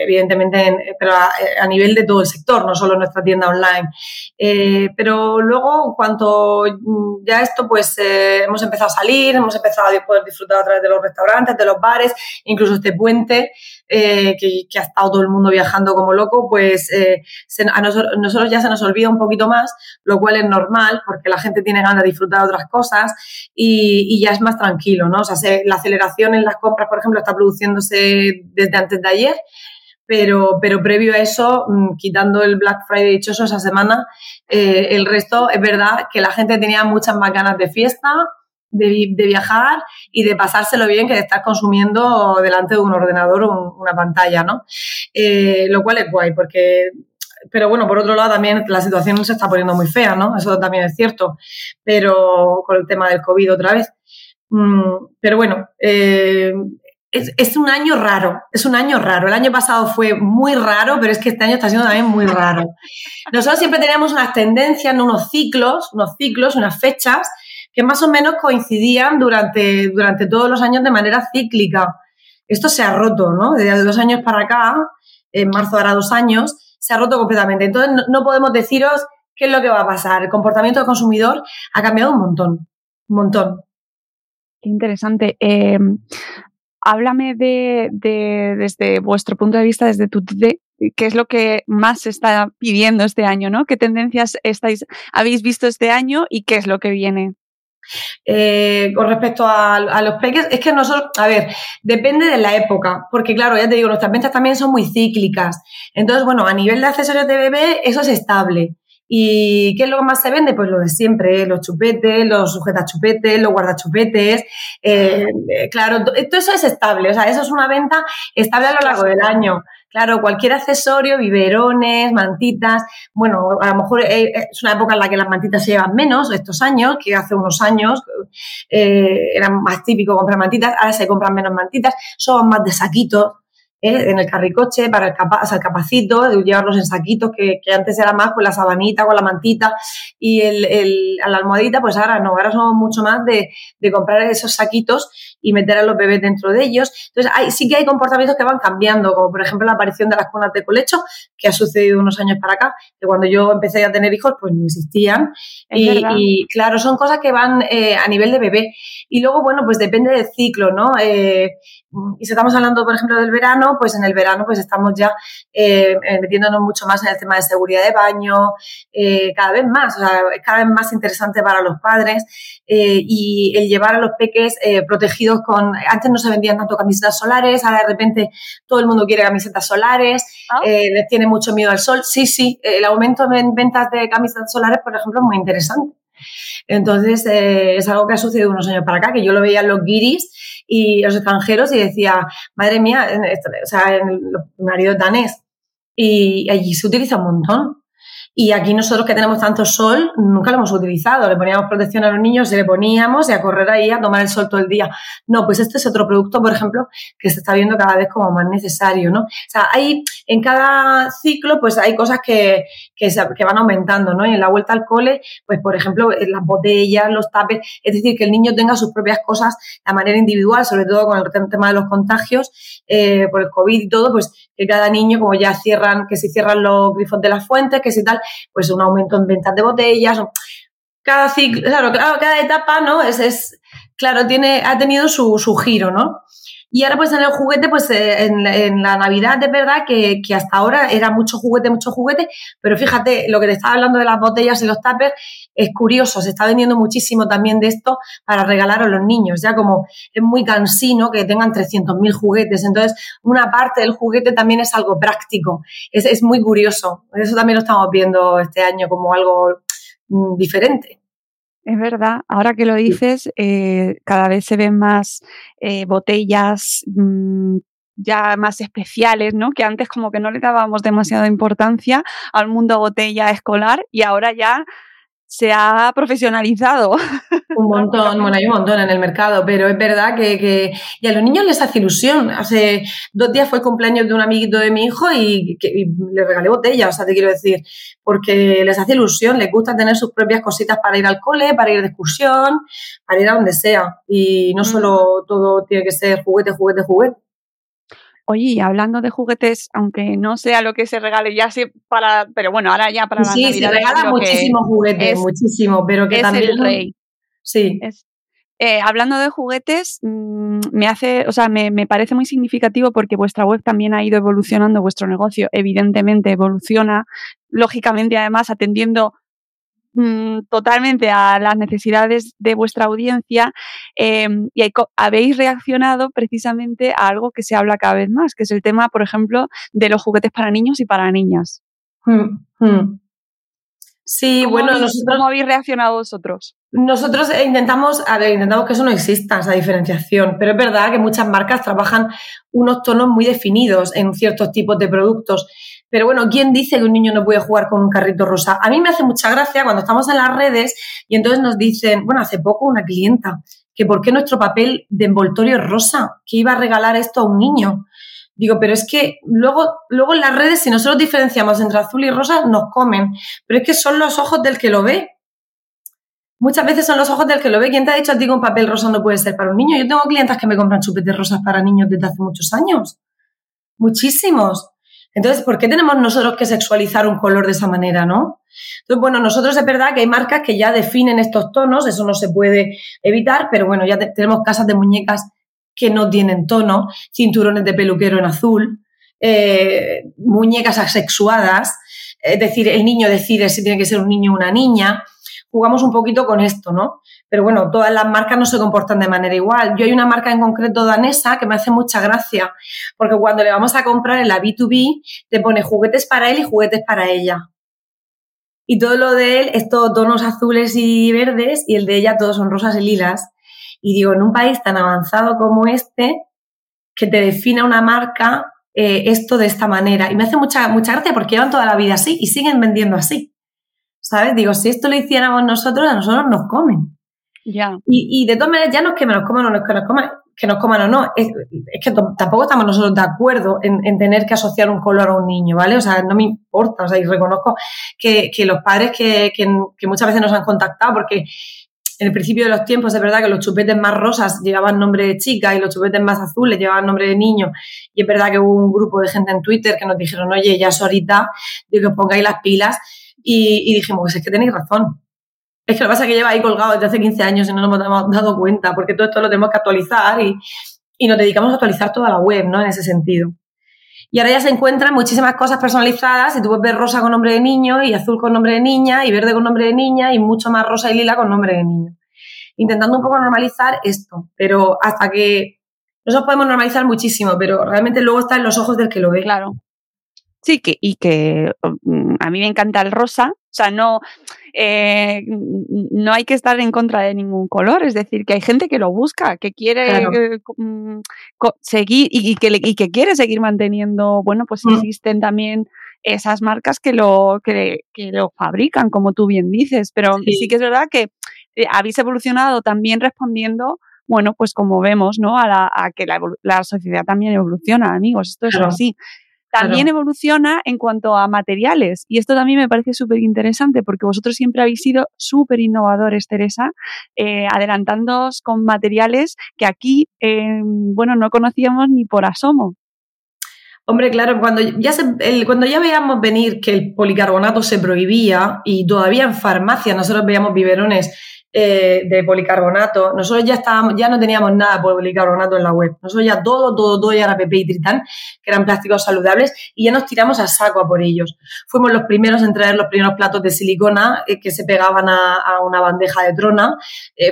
evidentemente, pero a nivel de todo el sector, no solo nuestra tienda online. Pero luego, cuanto ya esto, hemos empezado a salir, hemos empezado a poder disfrutar a través de los restaurantes, de los bares, incluso este puente, que ha estado todo el mundo viajando como loco, pues a nosotros ya se nos olvida un poquito más, lo cual es normal porque la gente tiene ganas de disfrutar de otras cosas y ya es más tranquilo, ¿no? O sea, la aceleración en las compras, por ejemplo, está produciéndose desde antes de ayer, pero previo a eso, quitando el Black Friday dichoso esa semana, el resto es verdad que la gente tenía muchas más ganas de fiesta, de viajar y de pasárselo bien que de estar consumiendo delante de un ordenador o una pantalla, ¿no? Lo cual es guay porque... Pero bueno, por otro lado también la situación se está poniendo muy fea, ¿no? Eso también es cierto, pero con el tema del COVID otra vez. Pero bueno, es un año raro, es un año raro. El año pasado fue muy raro, pero es que este año está siendo también muy raro. Nosotros siempre teníamos unas tendencias, unos ciclos, unas fechas que más o menos coincidían durante todos los años de manera cíclica. Esto se ha roto, ¿no? Desde 2 años para acá, en marzo hará 2 años, se ha roto completamente. Entonces, no podemos deciros qué es lo que va a pasar. El comportamiento del consumidor ha cambiado un montón. Qué interesante. Háblame desde vuestro punto de vista, desde Tutete, qué es lo que más se está pidiendo este año, ¿no? ¿Qué tendencias habéis visto este año y qué es lo que viene? Con respecto a los peques, es que nosotros, a ver, depende de la época, porque claro, ya te digo, nuestras ventas también son muy cíclicas. Entonces, bueno, a nivel de accesorios de bebé, eso es estable. ¿Y qué es lo que más se vende? Pues lo de siempre, los chupetes, los sujetachupetes, los guardachupetes, claro, todo eso es estable, o sea, eso es una venta estable a lo largo del año. Claro, cualquier accesorio, biberones, mantitas, bueno, a lo mejor es una época en la que las mantitas se llevan menos estos años, que hace unos años era más típico comprar mantitas, ahora se compran menos mantitas, son más de saquitos, en el carricoche, para el capacito, llevarlos en saquitos, que antes era más con la sabanita, con la mantita y la almohadita, pues ahora no, ahora somos mucho más de comprar esos saquitos y meter a los bebés dentro de ellos. Entonces, sí que hay comportamientos que van cambiando, como por ejemplo la aparición de las cunas de colecho, que ha sucedido unos años para acá, que cuando yo empecé a tener hijos, pues no existían. Y claro, son cosas que van a nivel de bebé. Y luego, bueno, pues depende del ciclo, ¿no? Y si estamos hablando, por ejemplo, del verano, pues en el verano pues estamos ya metiéndonos mucho más en el tema de seguridad de baño, cada vez más, o sea, es cada vez más interesante para los padres y el llevar a los peques protegidos con... Antes no se vendían tanto camisetas solares, ahora de repente todo el mundo quiere camisetas solares, les tiene mucho miedo al sol. Sí, el aumento en ventas de camisetas solares, por ejemplo, es muy interesante. Entonces, es algo que ha sucedido unos años para acá, que yo lo veía en los guiris y los extranjeros y decía, madre mía, o sea, en los maridos danés, y allí se utiliza un montón. Y aquí nosotros que tenemos tanto sol, nunca lo hemos utilizado. Le poníamos protección a los niños, se le poníamos y a correr ahí a tomar el sol todo el día. No, pues este es otro producto, por ejemplo, que se está viendo cada vez como más necesario, ¿no? O sea, hay en cada ciclo, pues hay cosas que van aumentando, ¿no? Y en la vuelta al cole, pues por ejemplo, las botellas, los tapes, es decir, que el niño tenga sus propias cosas de manera individual, sobre todo con el tema de los contagios por el COVID y todo, pues que cada niño, como ya cierran los grifos de las fuentes, que si tal, pues un aumento en ventas de botellas. Cada ciclo, claro, cada etapa, ¿no? Claro, ha tenido su giro, ¿no? Y ahora, pues, en el juguete, pues, en la Navidad, es verdad que hasta ahora era mucho juguete, pero fíjate, lo que te estaba hablando de las botellas y los tuppers es curioso, se está vendiendo muchísimo también de esto para regalar a los niños, ya como es muy cansino que tengan 300.000 juguetes, entonces una parte del juguete también es algo práctico, es muy curioso, eso también lo estamos viendo este año como algo diferente. Es verdad, ahora que lo dices, cada vez se ven más botellas ya más especiales, ¿no? Que antes como que no le dábamos demasiada importancia al mundo botella escolar y ahora ya se ha profesionalizado. Un montón, bueno, hay un montón en el mercado, pero es verdad que y a los niños les hace ilusión. Hace 2 días fue el cumpleaños de un amiguito de mi hijo y le regalé botella, o sea, te quiero decir, porque les hace ilusión, les gusta tener sus propias cositas para ir al cole, para ir de excursión, para ir a donde sea. Y no solo todo tiene que ser juguete. Oye, hablando de juguetes, aunque no sea lo que se regale, pero bueno, ahora ya para la Navidad. Sí, se regala muchísimo juguete, pero que es también... el rey. Sí. Es, Hablando de juguetes, me parece muy significativo porque vuestra web también ha ido evolucionando, vuestro negocio evidentemente evoluciona, lógicamente además atendiendo totalmente a las necesidades de vuestra audiencia, y habéis reaccionado precisamente a algo que se habla cada vez más, que es el tema, por ejemplo, de los juguetes para niños y para niñas. Sí, ¿cómo habéis reaccionado vosotros? Nosotros intentamos que eso no exista, esa diferenciación, pero es verdad que muchas marcas trabajan unos tonos muy definidos en ciertos tipos de productos. Pero bueno, ¿quién dice que un niño no puede jugar con un carrito rosa? A mí me hace mucha gracia cuando estamos en las redes y entonces nos dicen, hace poco una clienta, que por qué nuestro papel de envoltorio es rosa, que iba a regalar esto a un niño. Digo, pero es que luego en las redes, si nosotros diferenciamos entre azul y rosa, nos comen. Pero es que son los ojos del que lo ve. Muchas veces son los ojos del que lo ve. ¿Quién te ha dicho a ti que un papel rosa no puede ser para un niño? Yo tengo clientas que me compran chupetes rosas para niños desde hace muchos años. Muchísimos. Entonces, ¿por qué tenemos nosotros que sexualizar un color de esa manera, no? Entonces, nosotros es verdad que hay marcas que ya definen estos tonos, eso no se puede evitar, pero ya tenemos casas de muñecas que no tienen tono, cinturones de peluquero en azul, muñecas asexuadas, es decir, el niño decide si tiene que ser un niño o una niña. Jugamos un poquito con esto, ¿no? Pero todas las marcas no se comportan de manera igual. Yo hay una marca en concreto danesa que me hace mucha gracia, porque cuando le vamos a comprar en la B2B, te pone juguetes para él y juguetes para ella. Y todo lo de él es todo tonos azules y verdes, y el de ella todos son rosas y lilas. Y digo, en un país tan avanzado como este, que te defina una marca esto de esta manera. Y me hace mucha gracia porque llevan toda la vida así y siguen vendiendo así, ¿sabes? Digo, si esto lo hiciéramos nosotros, a nosotros nos comen. Ya. Y de todas maneras, ya no es que nos coman o no es que nos coman o no. Es que tampoco estamos nosotros de acuerdo en tener que asociar un color a un niño, ¿vale? O sea, no me importa. O sea, y reconozco que los padres que muchas veces nos han contactado porque... En el principio de los tiempos es verdad que los chupetes más rosas llevaban nombre de chica y los chupetes más azules llevaban nombre de niño. Y es verdad que hubo un grupo de gente en Twitter que nos dijeron, oye, ya es ahorita de que os pongáis las pilas. Y dijimos, pues es que tenéis razón. Es que lo que pasa es que lleva ahí colgado desde hace 15 años y no nos hemos dado cuenta porque todo esto lo tenemos que actualizar y nos dedicamos a actualizar toda la web, ¿no? En ese sentido. Y ahora ya se encuentran muchísimas cosas personalizadas y tú puedes ver rosa con nombre de niño y azul con nombre de niña y verde con nombre de niña y mucho más rosa y lila con nombre de niño. Intentando un poco normalizar esto, pero hasta que... Nosotros podemos normalizar muchísimo, pero realmente luego está en los ojos del que lo ve. Claro. Sí, que a mí me encanta el rosa, o sea, no hay que estar en contra de ningún color, es decir, que hay gente que lo busca, que quiere claro. Seguir y que quiere seguir manteniendo, existen también esas marcas que lo fabrican, como tú bien dices, pero sí que es verdad que habéis evolucionado también respondiendo, como vemos, ¿no? A que la sociedad también evoluciona, amigos, esto es así. También evoluciona en cuanto a materiales y esto también me parece súper interesante porque vosotros siempre habéis sido súper innovadores, Teresa, adelantándoos con materiales que aquí, no conocíamos ni por asomo. Hombre, claro, cuando ya veíamos venir que el policarbonato se prohibía y todavía en farmacia nosotros veíamos biberones de policarbonato, nosotros ya no teníamos nada de policarbonato en la web. Nosotros ya todo ya era PP y Tritán, que eran plásticos saludables, y ya nos tiramos a saco a por ellos. Fuimos los primeros en traer los primeros platos de silicona que se pegaban a una bandeja de trona.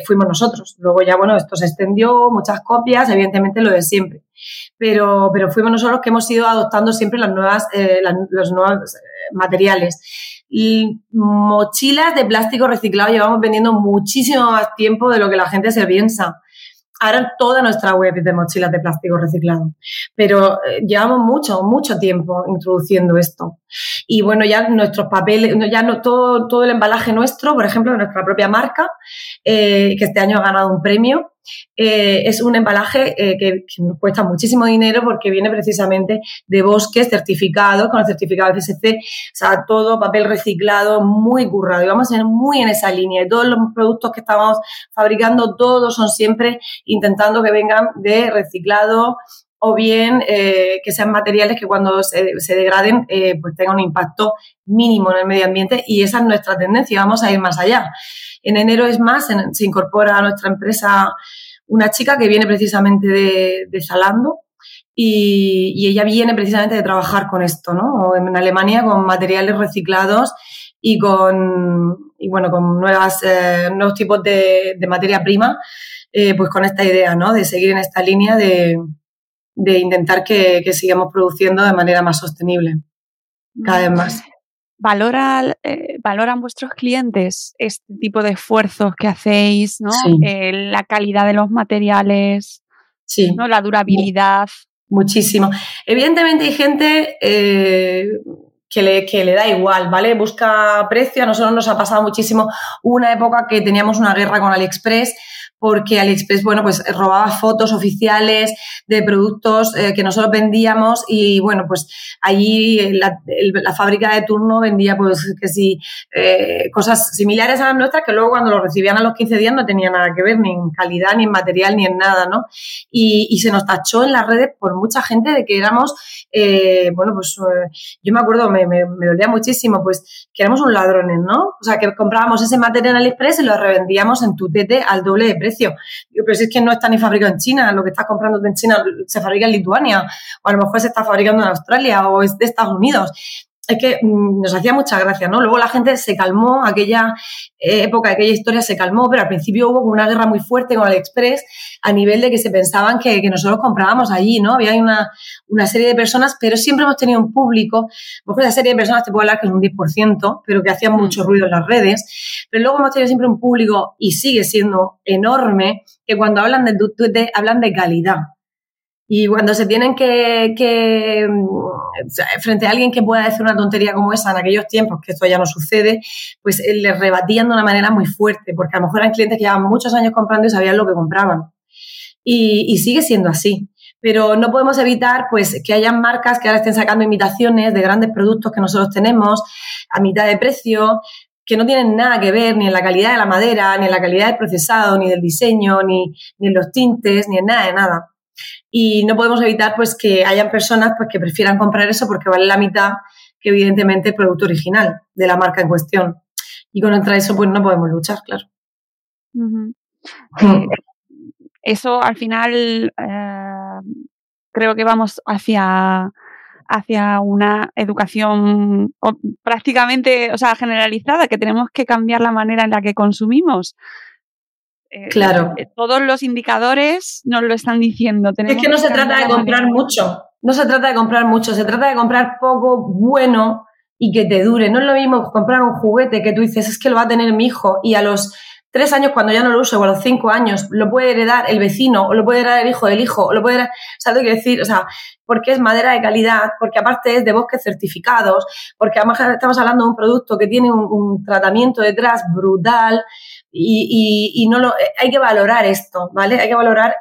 Fuimos nosotros. Luego ya, esto se extendió, muchas copias, evidentemente lo de siempre. Pero fuimos nosotros los que hemos ido adoptando siempre los nuevos materiales. Y mochilas de plástico reciclado llevamos vendiendo muchísimo más tiempo de lo que la gente se piensa. Ahora toda nuestra web es de mochilas de plástico reciclado, pero llevamos mucho tiempo introduciendo esto. Y ya nuestros papeles, todo el embalaje nuestro, por ejemplo, nuestra propia marca, que este año ha ganado un premio, es un embalaje que nos cuesta muchísimo dinero porque viene precisamente de bosques certificados, con el certificado FSC, o sea, todo papel reciclado, muy currado. Y vamos a ir muy en esa línea. Y todos los productos que estamos fabricando, todos son siempre intentando que vengan de reciclado, o bien que sean materiales que cuando se degraden pues tengan un impacto mínimo en el medio ambiente, y esa es nuestra tendencia, vamos a ir más allá. En enero, es más, se incorpora a nuestra empresa una chica que viene precisamente de Zalando, y ella viene precisamente de trabajar con esto, ¿no? En Alemania, con materiales reciclados y con nuevos tipos de materia prima, pues con esta idea, ¿no? De seguir en esta línea de intentar que sigamos produciendo de manera más sostenible, cada vez más. ¿Valoran vuestros clientes este tipo de esfuerzos que hacéis, ¿no? Sí. La calidad de los materiales, sí, ¿no? La durabilidad. Muchísimo. Evidentemente hay gente que le da igual, ¿vale? Busca precio. A nosotros nos ha pasado muchísimo una época que teníamos una guerra con AliExpress, porque AliExpress, bueno, pues robaba fotos oficiales de productos que nosotros vendíamos, y bueno, pues allí la fábrica de turno vendía, pues que sí, cosas similares a las nuestras, que luego cuando lo recibían a los 15 días no tenía nada que ver, ni en calidad, ni en material, ni en nada, ¿no? Y se nos tachó en las redes por mucha gente de que éramos, yo me acuerdo, me dolía muchísimo, pues que éramos un ladrones, ¿no? O sea, que comprábamos ese material en AliExpress y lo revendíamos en Tutete al doble de precio. Digo, pero si es que no está ni fabricado en China, lo que estás comprando en China se fabrica en Lituania, o a lo mejor se está fabricando en Australia, o es de Estados Unidos. Es que nos hacía mucha gracia, ¿no? Luego la gente se calmó, aquella época, aquella historia se calmó, pero al principio hubo una guerra muy fuerte con AliExpress, a nivel de que se pensaban que nosotros comprábamos allí, ¿no? Había una serie de personas, pero siempre hemos tenido un público. A lo mejor esa serie de personas te puedo hablar que es un 10%, pero que hacían mucho ruido en las redes. Pero luego hemos tenido siempre un público, y sigue siendo enorme, que cuando hablan de hablan de calidad. Y cuando se tienen que frente a alguien que pueda decir una tontería como esa en aquellos tiempos, que esto ya no sucede, pues les rebatían de una manera muy fuerte, porque a lo mejor eran clientes que llevaban muchos años comprando y sabían lo que compraban. Y sigue siendo así. Pero no podemos evitar, pues, que hayan marcas que ahora estén sacando imitaciones de grandes productos que nosotros tenemos a mitad de precio, que no tienen nada que ver ni en la calidad de la madera, ni en la calidad del procesado, ni del diseño, ni en los tintes, ni en nada de nada. Y no podemos evitar, pues, que hayan personas, pues, que prefieran comprar eso porque vale la mitad que, evidentemente, el producto original de la marca en cuestión. Y contra eso, pues, no podemos luchar, claro. Uh-huh. Eso, al final, creo que vamos hacia una educación prácticamente, o sea, generalizada, que tenemos que cambiar la manera en la que consumimos. Claro. Todos los indicadores nos lo están diciendo. Tenemos es que no se trata de comprar mucho, se trata de comprar poco, bueno, y que te dure. No es lo mismo comprar un juguete que tú dices, es que lo va a tener mi hijo, y a los 3 años, cuando ya no lo uso, o a los 5 años, lo puede heredar el vecino, o lo puede heredar el hijo del hijo, o lo puede heredar, ¿sabes lo que decir? O sea, porque es madera de calidad, porque aparte es de bosques certificados, porque además estamos hablando de un producto que tiene un tratamiento detrás brutal. Y hay que valorar esto, ¿vale? Hay que valorar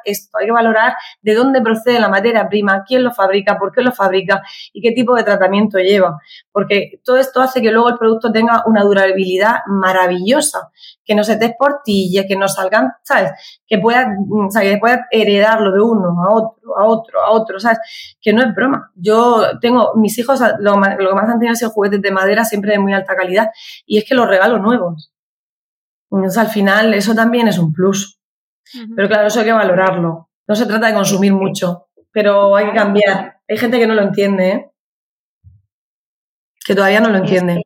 de dónde procede la materia prima, quién lo fabrica, por qué lo fabrica y qué tipo de tratamiento lleva. Porque todo esto hace que luego el producto tenga una durabilidad maravillosa, que no se te esportille, que no salgan, ¿sabes? Que puedas heredarlo de uno a otro, ¿sabes? Que no es broma. Yo tengo, mis hijos, lo que más han tenido ha sido juguetes de madera, siempre de muy alta calidad, y es que los regalo nuevos. Entonces, al final, eso también es un plus. Uh-huh. Pero claro, eso hay que valorarlo. No se trata de consumir mucho, pero hay que cambiar. Hay gente que no lo entiende, ¿eh? Que todavía no lo entiende.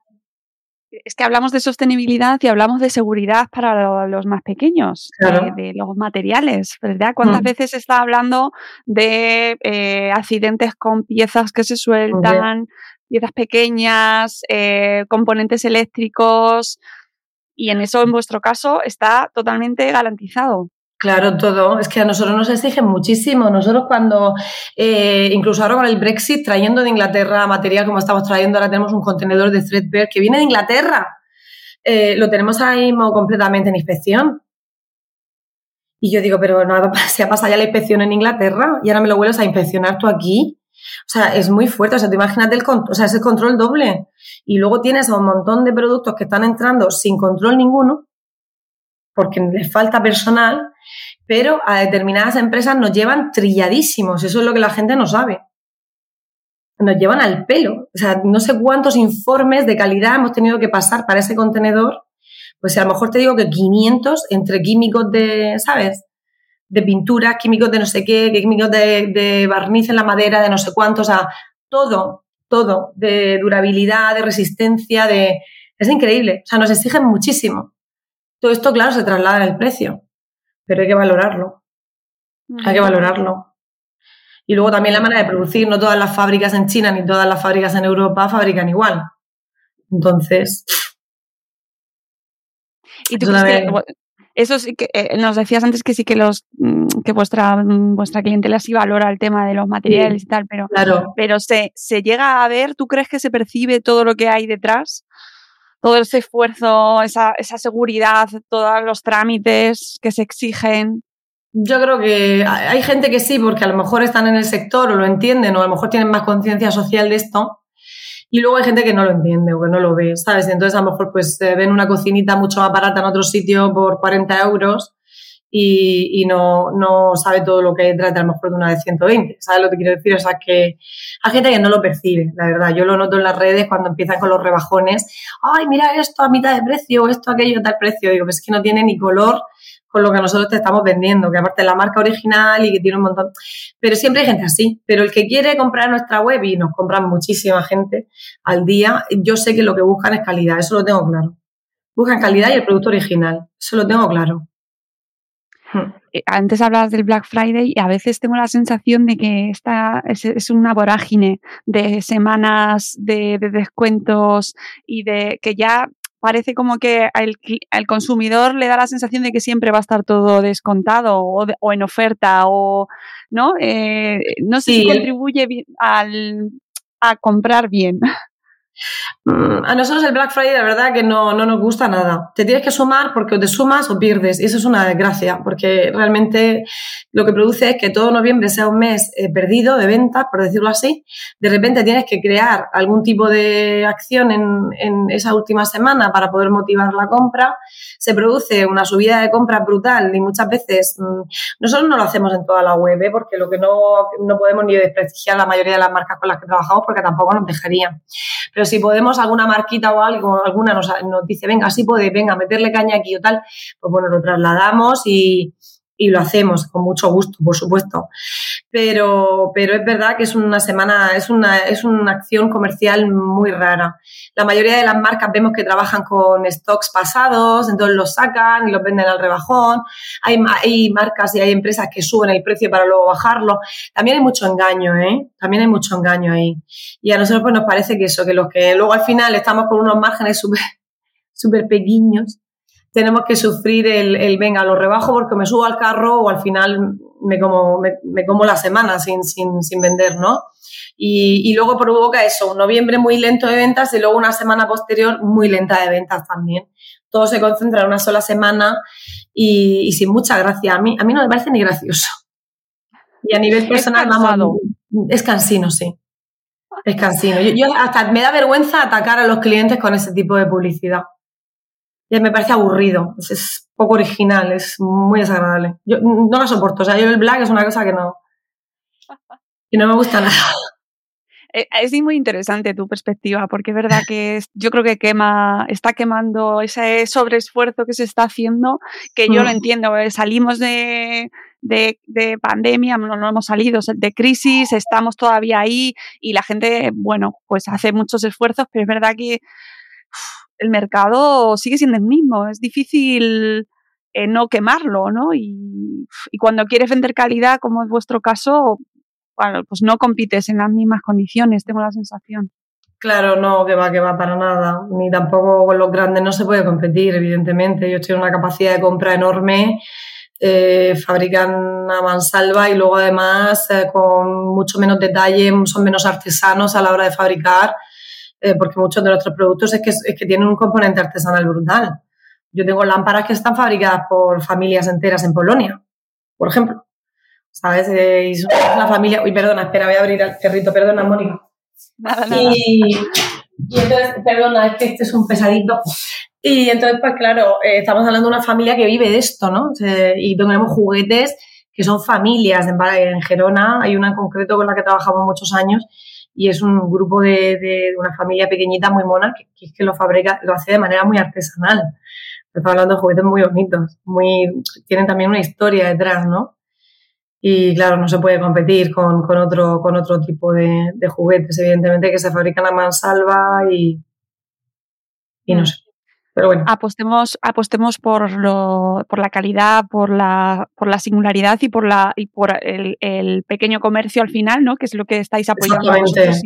Es que hablamos de sostenibilidad y hablamos de seguridad para los más pequeños, claro, de los materiales, ¿verdad? ¿Cuántas veces se está hablando de accidentes con piezas que se sueltan, piezas pequeñas, componentes eléctricos? Y en eso, en vuestro caso, está totalmente garantizado. Claro, todo. Es que a nosotros nos exigen muchísimo. Nosotros cuando, incluso ahora con el Brexit, trayendo de Inglaterra material como estamos trayendo, ahora tenemos un contenedor de Threadbird que viene de Inglaterra. Lo tenemos ahí mismo completamente en inspección. Y yo digo, pero no, se ha pasado ya la inspección en Inglaterra y ahora me lo vuelves a inspeccionar tú aquí. O sea, es muy fuerte, o sea, tú imagínate ese control doble, y luego tienes a un montón de productos que están entrando sin control ninguno, porque les falta personal, pero a determinadas empresas nos llevan trilladísimos, eso es lo que la gente no sabe. Nos llevan al pelo, o sea, no sé cuántos informes de calidad hemos tenido que pasar para ese contenedor, pues a lo mejor te digo que 500 entre químicos de, ¿sabes?, de pintura, químicos de no sé qué, químicos de barniz en la madera, de no sé cuántos, o sea, todo, de durabilidad, de resistencia, de... Es increíble, o sea, nos exigen muchísimo. Todo esto, claro, se traslada al precio, pero hay que valorarlo, hay que valorarlo. Y luego también la manera de producir, no todas las fábricas en China ni todas las fábricas en Europa fabrican igual. Entonces... ¿Y tú crees que eso sí que nos decías antes que sí que vuestra clientela sí valora el tema de los materiales, sí, y tal, pero, claro, pero se llega a ver, ¿tú crees que se percibe todo lo que hay detrás? Todo ese esfuerzo, esa seguridad, todos los trámites que se exigen. Yo creo que hay gente que sí, porque a lo mejor están en el sector o lo entienden o a lo mejor tienen más conciencia social de esto, y luego hay gente que no lo entiende o que no lo ve, ¿sabes? Entonces a lo mejor pues ven una cocinita mucho más barata en otro sitio por 40 € y no sabe todo lo que hay detrás de a lo mejor de una de 120, ¿sabes lo que quiero decir? O sea, que hay gente que no lo percibe, la verdad. Yo lo noto en las redes cuando empiezan con los rebajones. ¡Ay, mira esto a mitad de precio! Esto, aquello, a tal precio. Digo, pues es que no tiene ni color con lo que nosotros te estamos vendiendo, que aparte es la marca original y que tiene un montón. Pero siempre hay gente así. Pero el que quiere comprar nuestra web, y nos compran muchísima gente al día, yo sé que lo que buscan es calidad, eso lo tengo claro. Buscan calidad y el producto original, eso lo tengo claro. Antes hablabas del Black Friday y a veces tengo la sensación de que esta es una vorágine de semanas, de descuentos y de que ya... Parece como que al consumidor le da la sensación de que siempre va a estar todo descontado o en oferta o no, no sé, sí, si contribuye a comprar bien. A nosotros el Black Friday la verdad que no nos gusta nada. Te tienes que sumar porque o te sumas o pierdes, y eso es una desgracia porque realmente lo que produce es que todo noviembre sea un mes perdido de ventas, por decirlo así. De repente tienes que crear algún tipo de acción en esa última semana para poder motivar la compra. Se produce una subida de compra brutal y muchas veces nosotros no lo hacemos en toda la web, porque lo que no podemos ni desprestigiar la mayoría de las marcas con las que trabajamos porque tampoco nos dejarían. Pero si podemos, alguna marquita o algo, alguna nos dice, venga, así puede, venga, meterle caña aquí o tal, pues bueno, lo trasladamos y lo hacemos con mucho gusto, por supuesto. Pero es verdad que es una semana, es una acción comercial muy rara. La mayoría de las marcas vemos que trabajan con stocks pasados, entonces los sacan y los venden al rebajón. Hay marcas y hay empresas que suben el precio para luego bajarlo. También hay mucho engaño, También hay mucho engaño ahí. Y a nosotros pues nos parece que eso, que los que luego al final estamos con unos márgenes súper pequeños, tenemos que sufrir el venga, lo rebajo porque me subo al carro o al final me como la semana sin vender, ¿no? Y luego provoca eso, un noviembre muy lento de ventas y luego una semana posterior muy lenta de ventas también. Todo se concentra en una sola semana y sin mucha gracia. A mí no me parece ni gracioso. Y a nivel personal, es cansino, sí. Es cansino. Yo hasta me da vergüenza atacar a los clientes con ese tipo de publicidad. Ya me parece aburrido, es poco original, es muy desagradable. Yo no la soporto, o sea, yo el black es una cosa que no me gusta nada. Es muy interesante tu perspectiva, porque es verdad que yo creo que está quemando ese sobreesfuerzo que se está haciendo, que yo lo entiendo. Salimos de pandemia, no hemos salido de crisis, estamos todavía ahí y la gente, bueno, pues hace muchos esfuerzos, pero es verdad que el mercado sigue siendo el mismo, es difícil no quemarlo, ¿no? Y cuando quieres vender calidad, como es vuestro caso, bueno, pues no compites en las mismas condiciones, tengo la sensación. Claro, no, que va para nada, ni tampoco con los grandes no se puede competir, evidentemente. Ellos tienen una capacidad de compra enorme, fabrican a mansalva y luego además con mucho menos detalle, son menos artesanos a la hora de fabricar. Porque muchos de nuestros productos es que tienen un componente artesanal brutal. Yo tengo lámparas que están fabricadas por familias enteras en Polonia, por ejemplo. ¿Sabes? Y es una familia... Uy, perdona, espera, voy a abrir al perrito. Perdona, Mónica. Nada. Y entonces, perdona, es que este es un pesadito. Y entonces, pues claro, estamos hablando de una familia que vive de esto, ¿no? Y tenemos juguetes que son familias. En Gerona hay una en concreto con la que trabajamos muchos años y es un grupo de una familia pequeñita muy mona que lo fabrica, lo hace de manera muy artesanal. Estamos hablando de juguetes muy bonitos, tienen también una historia detrás, ¿no? Y claro, no se puede competir con otro tipo de juguetes, evidentemente, que se fabrican a mansalva y no sé. Pero bueno. Apostemos por la calidad, por la singularidad y por el pequeño comercio al final, ¿no? Que es lo que estáis apoyando vosotros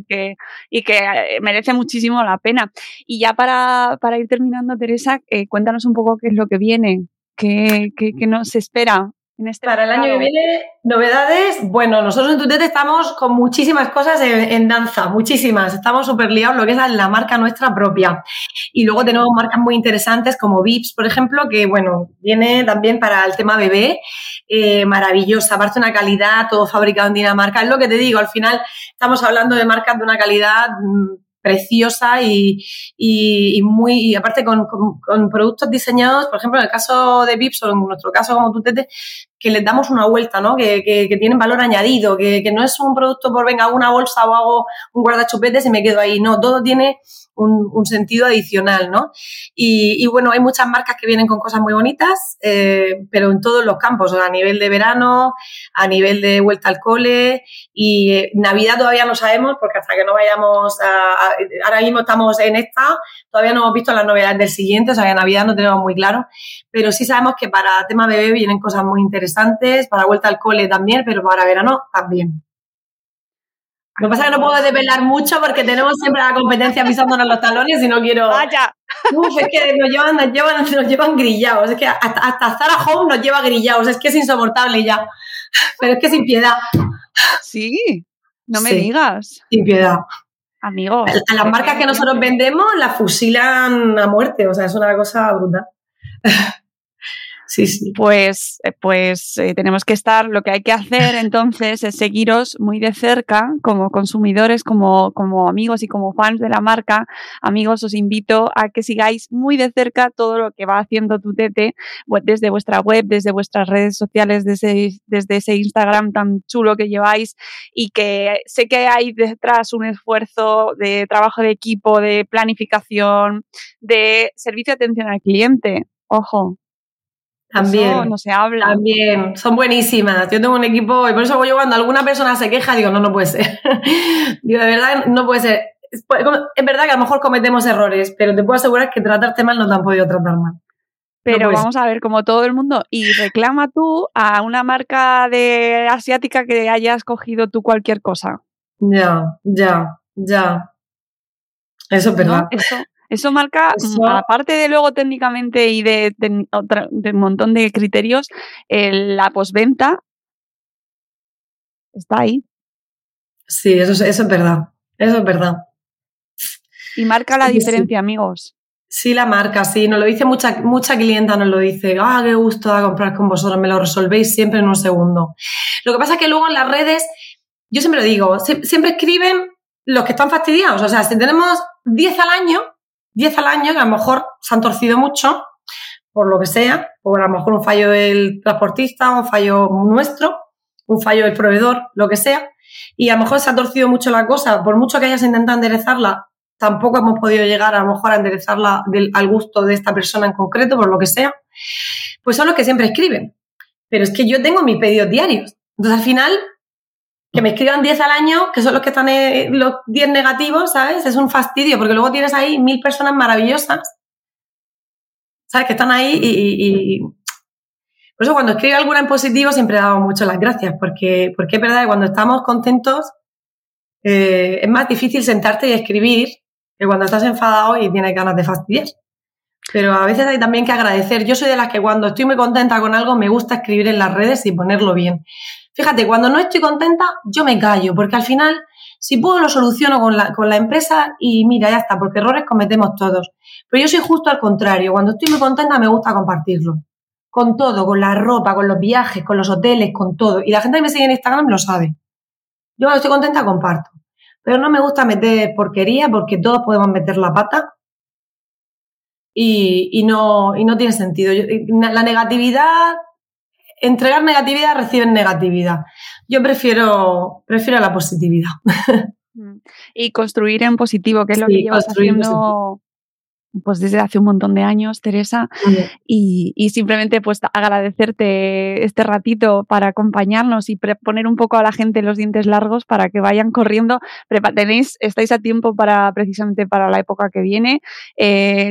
y que merece muchísimo la pena. Y ya para ir terminando, Teresa, cuéntanos un poco qué es lo que viene, qué nos espera. Para el año que viene, novedades. Bueno, nosotros en Tutete estamos con muchísimas cosas en danza, muchísimas. Estamos súper liados lo que es la marca nuestra propia. Y luego tenemos marcas muy interesantes como Pips, por ejemplo, que, bueno, viene también para el tema bebé. Maravillosa, aparte una calidad, todo fabricado en Dinamarca. Es lo que te digo, al final estamos hablando de marcas de una calidad preciosa y aparte con productos diseñados, por ejemplo, en el caso de Pips o en nuestro caso como Tutete, que les damos una vuelta, ¿no? Que tienen valor añadido, que no es un producto por venga una bolsa o hago un guardachupetes y me quedo ahí. No, todo tiene un sentido adicional, ¿no? Y bueno, hay muchas marcas que vienen con cosas muy bonitas, pero en todos los campos, o sea, a nivel de verano, a nivel de vuelta al cole y Navidad todavía no sabemos porque hasta que no vayamos ahora mismo estamos en esta, todavía no hemos visto las novedades del siguiente, o sea, que Navidad no tenemos muy claro, pero sí sabemos que para tema bebé vienen cosas muy interesantes, para vuelta al cole también, pero para verano también. Lo que pasa es que no puedo desvelar mucho porque tenemos siempre la competencia pisándonos los talones y no quiero... ¡Vaya! Uf, es que nos llevan grillados. Es que hasta Zara Home nos lleva grillados. Es que es insoportable ya. Pero es que sin piedad. Sí, no me digas. Sin piedad. Amigos. A las marcas que nosotros vendemos las fusilan a muerte. O sea, es una cosa brutal. Sí. Pues tenemos que estar, lo que hay que hacer entonces es seguiros muy de cerca como consumidores, como amigos y como fans de la marca. Amigos, os invito a que sigáis muy de cerca todo lo que va haciendo Tutete desde vuestra web, desde vuestras redes sociales, desde ese Instagram tan chulo que lleváis y que sé que hay detrás un esfuerzo de trabajo de equipo, de planificación, de servicio de atención al cliente. Ojo. También. Eso no se habla. También. Son buenísimas. Yo tengo un equipo y por eso yo cuando alguna persona se queja digo, no puede ser. Digo, de verdad, no puede ser. Es verdad que a lo mejor cometemos errores, pero te puedo asegurar que tratarte mal no te han podido tratar mal. Pero no vamos a ver, como todo el mundo, y reclama tú a una marca de asiática que hayas cogido tú cualquier cosa. Ya. Eso es verdad. No, Eso marca, aparte de luego técnicamente y de un montón de criterios, la postventa está ahí. Sí, eso es verdad. Eso es verdad. Y marca la diferencia, sí. Amigos. Sí, la marca, sí. Nos lo dice mucha clienta, nos lo dice. Ah, qué gusto da comprar con vosotros, me lo resolvéis siempre en un segundo. Lo que pasa es que luego en las redes, yo siempre lo digo, siempre escriben los que están fastidiados. O sea, si tenemos 10 al año, que a lo mejor se han torcido mucho, por lo que sea, o a lo mejor un fallo del transportista, un fallo nuestro, un fallo del proveedor, lo que sea, y a lo mejor se ha torcido mucho la cosa, por mucho que hayas intentado enderezarla, tampoco hemos podido llegar a lo mejor a enderezarla al gusto de esta persona en concreto, por lo que sea, pues son los que siempre escriben. Pero es que yo tengo mis pedidos diarios. Entonces, al final, que me escriban 10 al año, que son los que están los 10 negativos, ¿sabes? Es un fastidio, porque luego tienes ahí 1.000 personas maravillosas, ¿sabes? Que están ahí y... Por eso cuando escribo alguna en positivo siempre damos mucho las gracias, porque es verdad que cuando estamos contentos es más difícil sentarte y escribir que cuando estás enfadado y tienes ganas de fastidiar. Pero a veces hay también que agradecer. Yo soy de las que cuando estoy muy contenta con algo me gusta escribir en las redes y ponerlo bien. Fíjate, cuando no estoy contenta, yo me callo, porque al final, si puedo, lo soluciono con la empresa y mira, ya está, porque errores cometemos todos. Pero yo soy justo al contrario. Cuando estoy muy contenta, me gusta compartirlo. Con todo, con la ropa, con los viajes, con los hoteles, con todo. Y la gente que me sigue en Instagram lo sabe. Yo cuando estoy contenta, comparto. Pero no me gusta meter porquería, porque todos podemos meter la pata. y no tiene sentido. La negatividad, entregar negatividad, reciben negatividad. Yo prefiero la positividad. Y construir en positivo, que es lo que llevas haciendo pues desde hace un montón de años, Teresa, y simplemente pues agradecerte este ratito para acompañarnos y poner un poco a la gente los dientes largos para que vayan corriendo. Estáis a tiempo precisamente para la época que viene.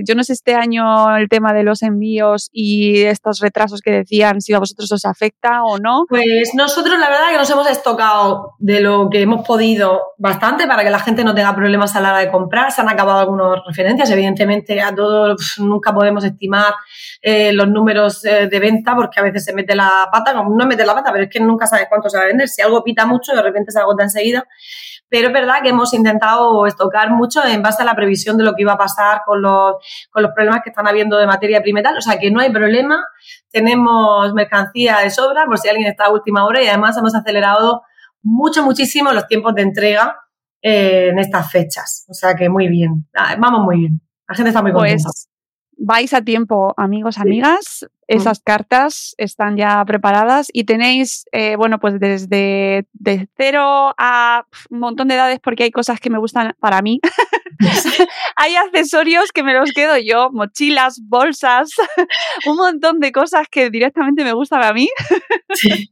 Yo no sé este año el tema de los envíos y estos retrasos que decían, si a vosotros os afecta o no. Pues nosotros la verdad es que nos hemos estocado de lo que hemos podido bastante para que la gente no tenga problemas a la hora de comprar. Se han acabado algunas referencias, evidentemente a todos nunca podemos estimar los números de venta, porque a veces se mete la pata, no mete la pata, pero es que nunca sabes cuánto se va a vender. Si algo pita mucho, de repente se agota enseguida. Pero es verdad que hemos intentado estocar mucho en base a la previsión de lo que iba a pasar con los problemas que están habiendo de materia prima y tal. O sea, que no hay problema. Tenemos mercancía de sobra, por si alguien está a última hora, y además hemos acelerado muchísimo los tiempos de entrega en estas fechas. O sea, que muy bien. Vamos muy bien. La gente está muy contenta. Pues vais a tiempo, amigos, amigas. Esas cartas están ya preparadas y tenéis, pues desde de 0 a un montón de edades, porque hay cosas que me gustan para mí. Hay accesorios que me los quedo yo, mochilas, bolsas, un montón de cosas que directamente me gustan a mí. Sí.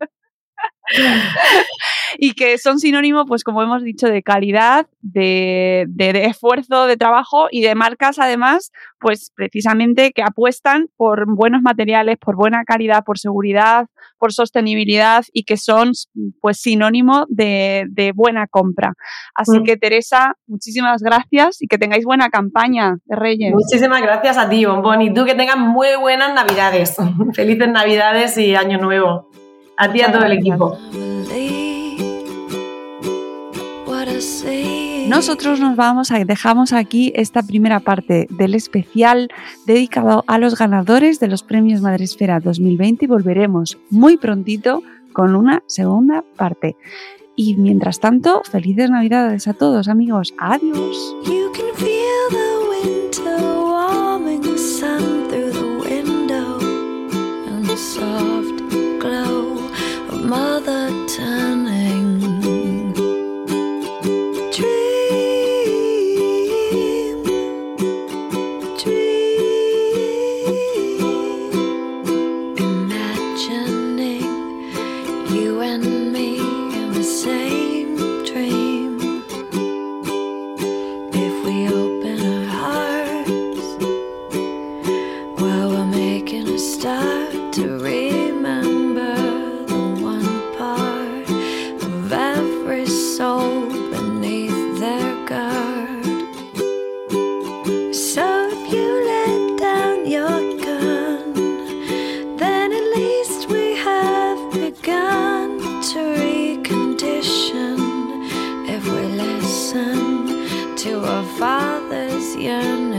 Y que son sinónimo, pues como hemos dicho, de calidad, de esfuerzo, de trabajo y de marcas además, pues precisamente que apuestan por buenos materiales, por buena calidad, por seguridad, por sostenibilidad y que son pues sinónimo de buena compra. Así que Teresa, muchísimas gracias y que tengáis buena campaña de Reyes. Muchísimas gracias a ti, Bombón, y tú que tengas muy buenas Navidades. Felices Navidades y Año Nuevo. A ti y a todo el equipo. Nosotros dejamos aquí esta primera parte del especial dedicado a los ganadores de los premios Madresfera 2020 y volveremos muy prontito con una segunda parte. Y mientras tanto, felices Navidades a todos, amigos. Adiós. Mother turning dream, imagining you and me in the same dream. If we open our hearts while we're making a start to remember soul beneath their guard. So if you let down your gun, then at least we have begun to recondition. If we listen to our father's yearning.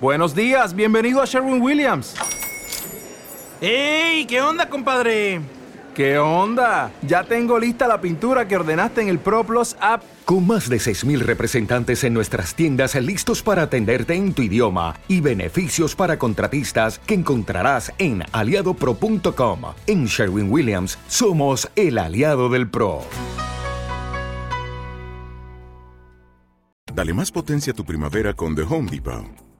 Buenos días, bienvenido a Sherwin-Williams. ¡Ey! ¿Qué onda, compadre? ¿Qué onda? Ya tengo lista la pintura que ordenaste en el ProPlus App. Con más de 6.000 representantes en nuestras tiendas listos para atenderte en tu idioma y beneficios para contratistas que encontrarás en aliadopro.com. En Sherwin-Williams somos el aliado del pro. Dale más potencia a tu primavera con The Home Depot.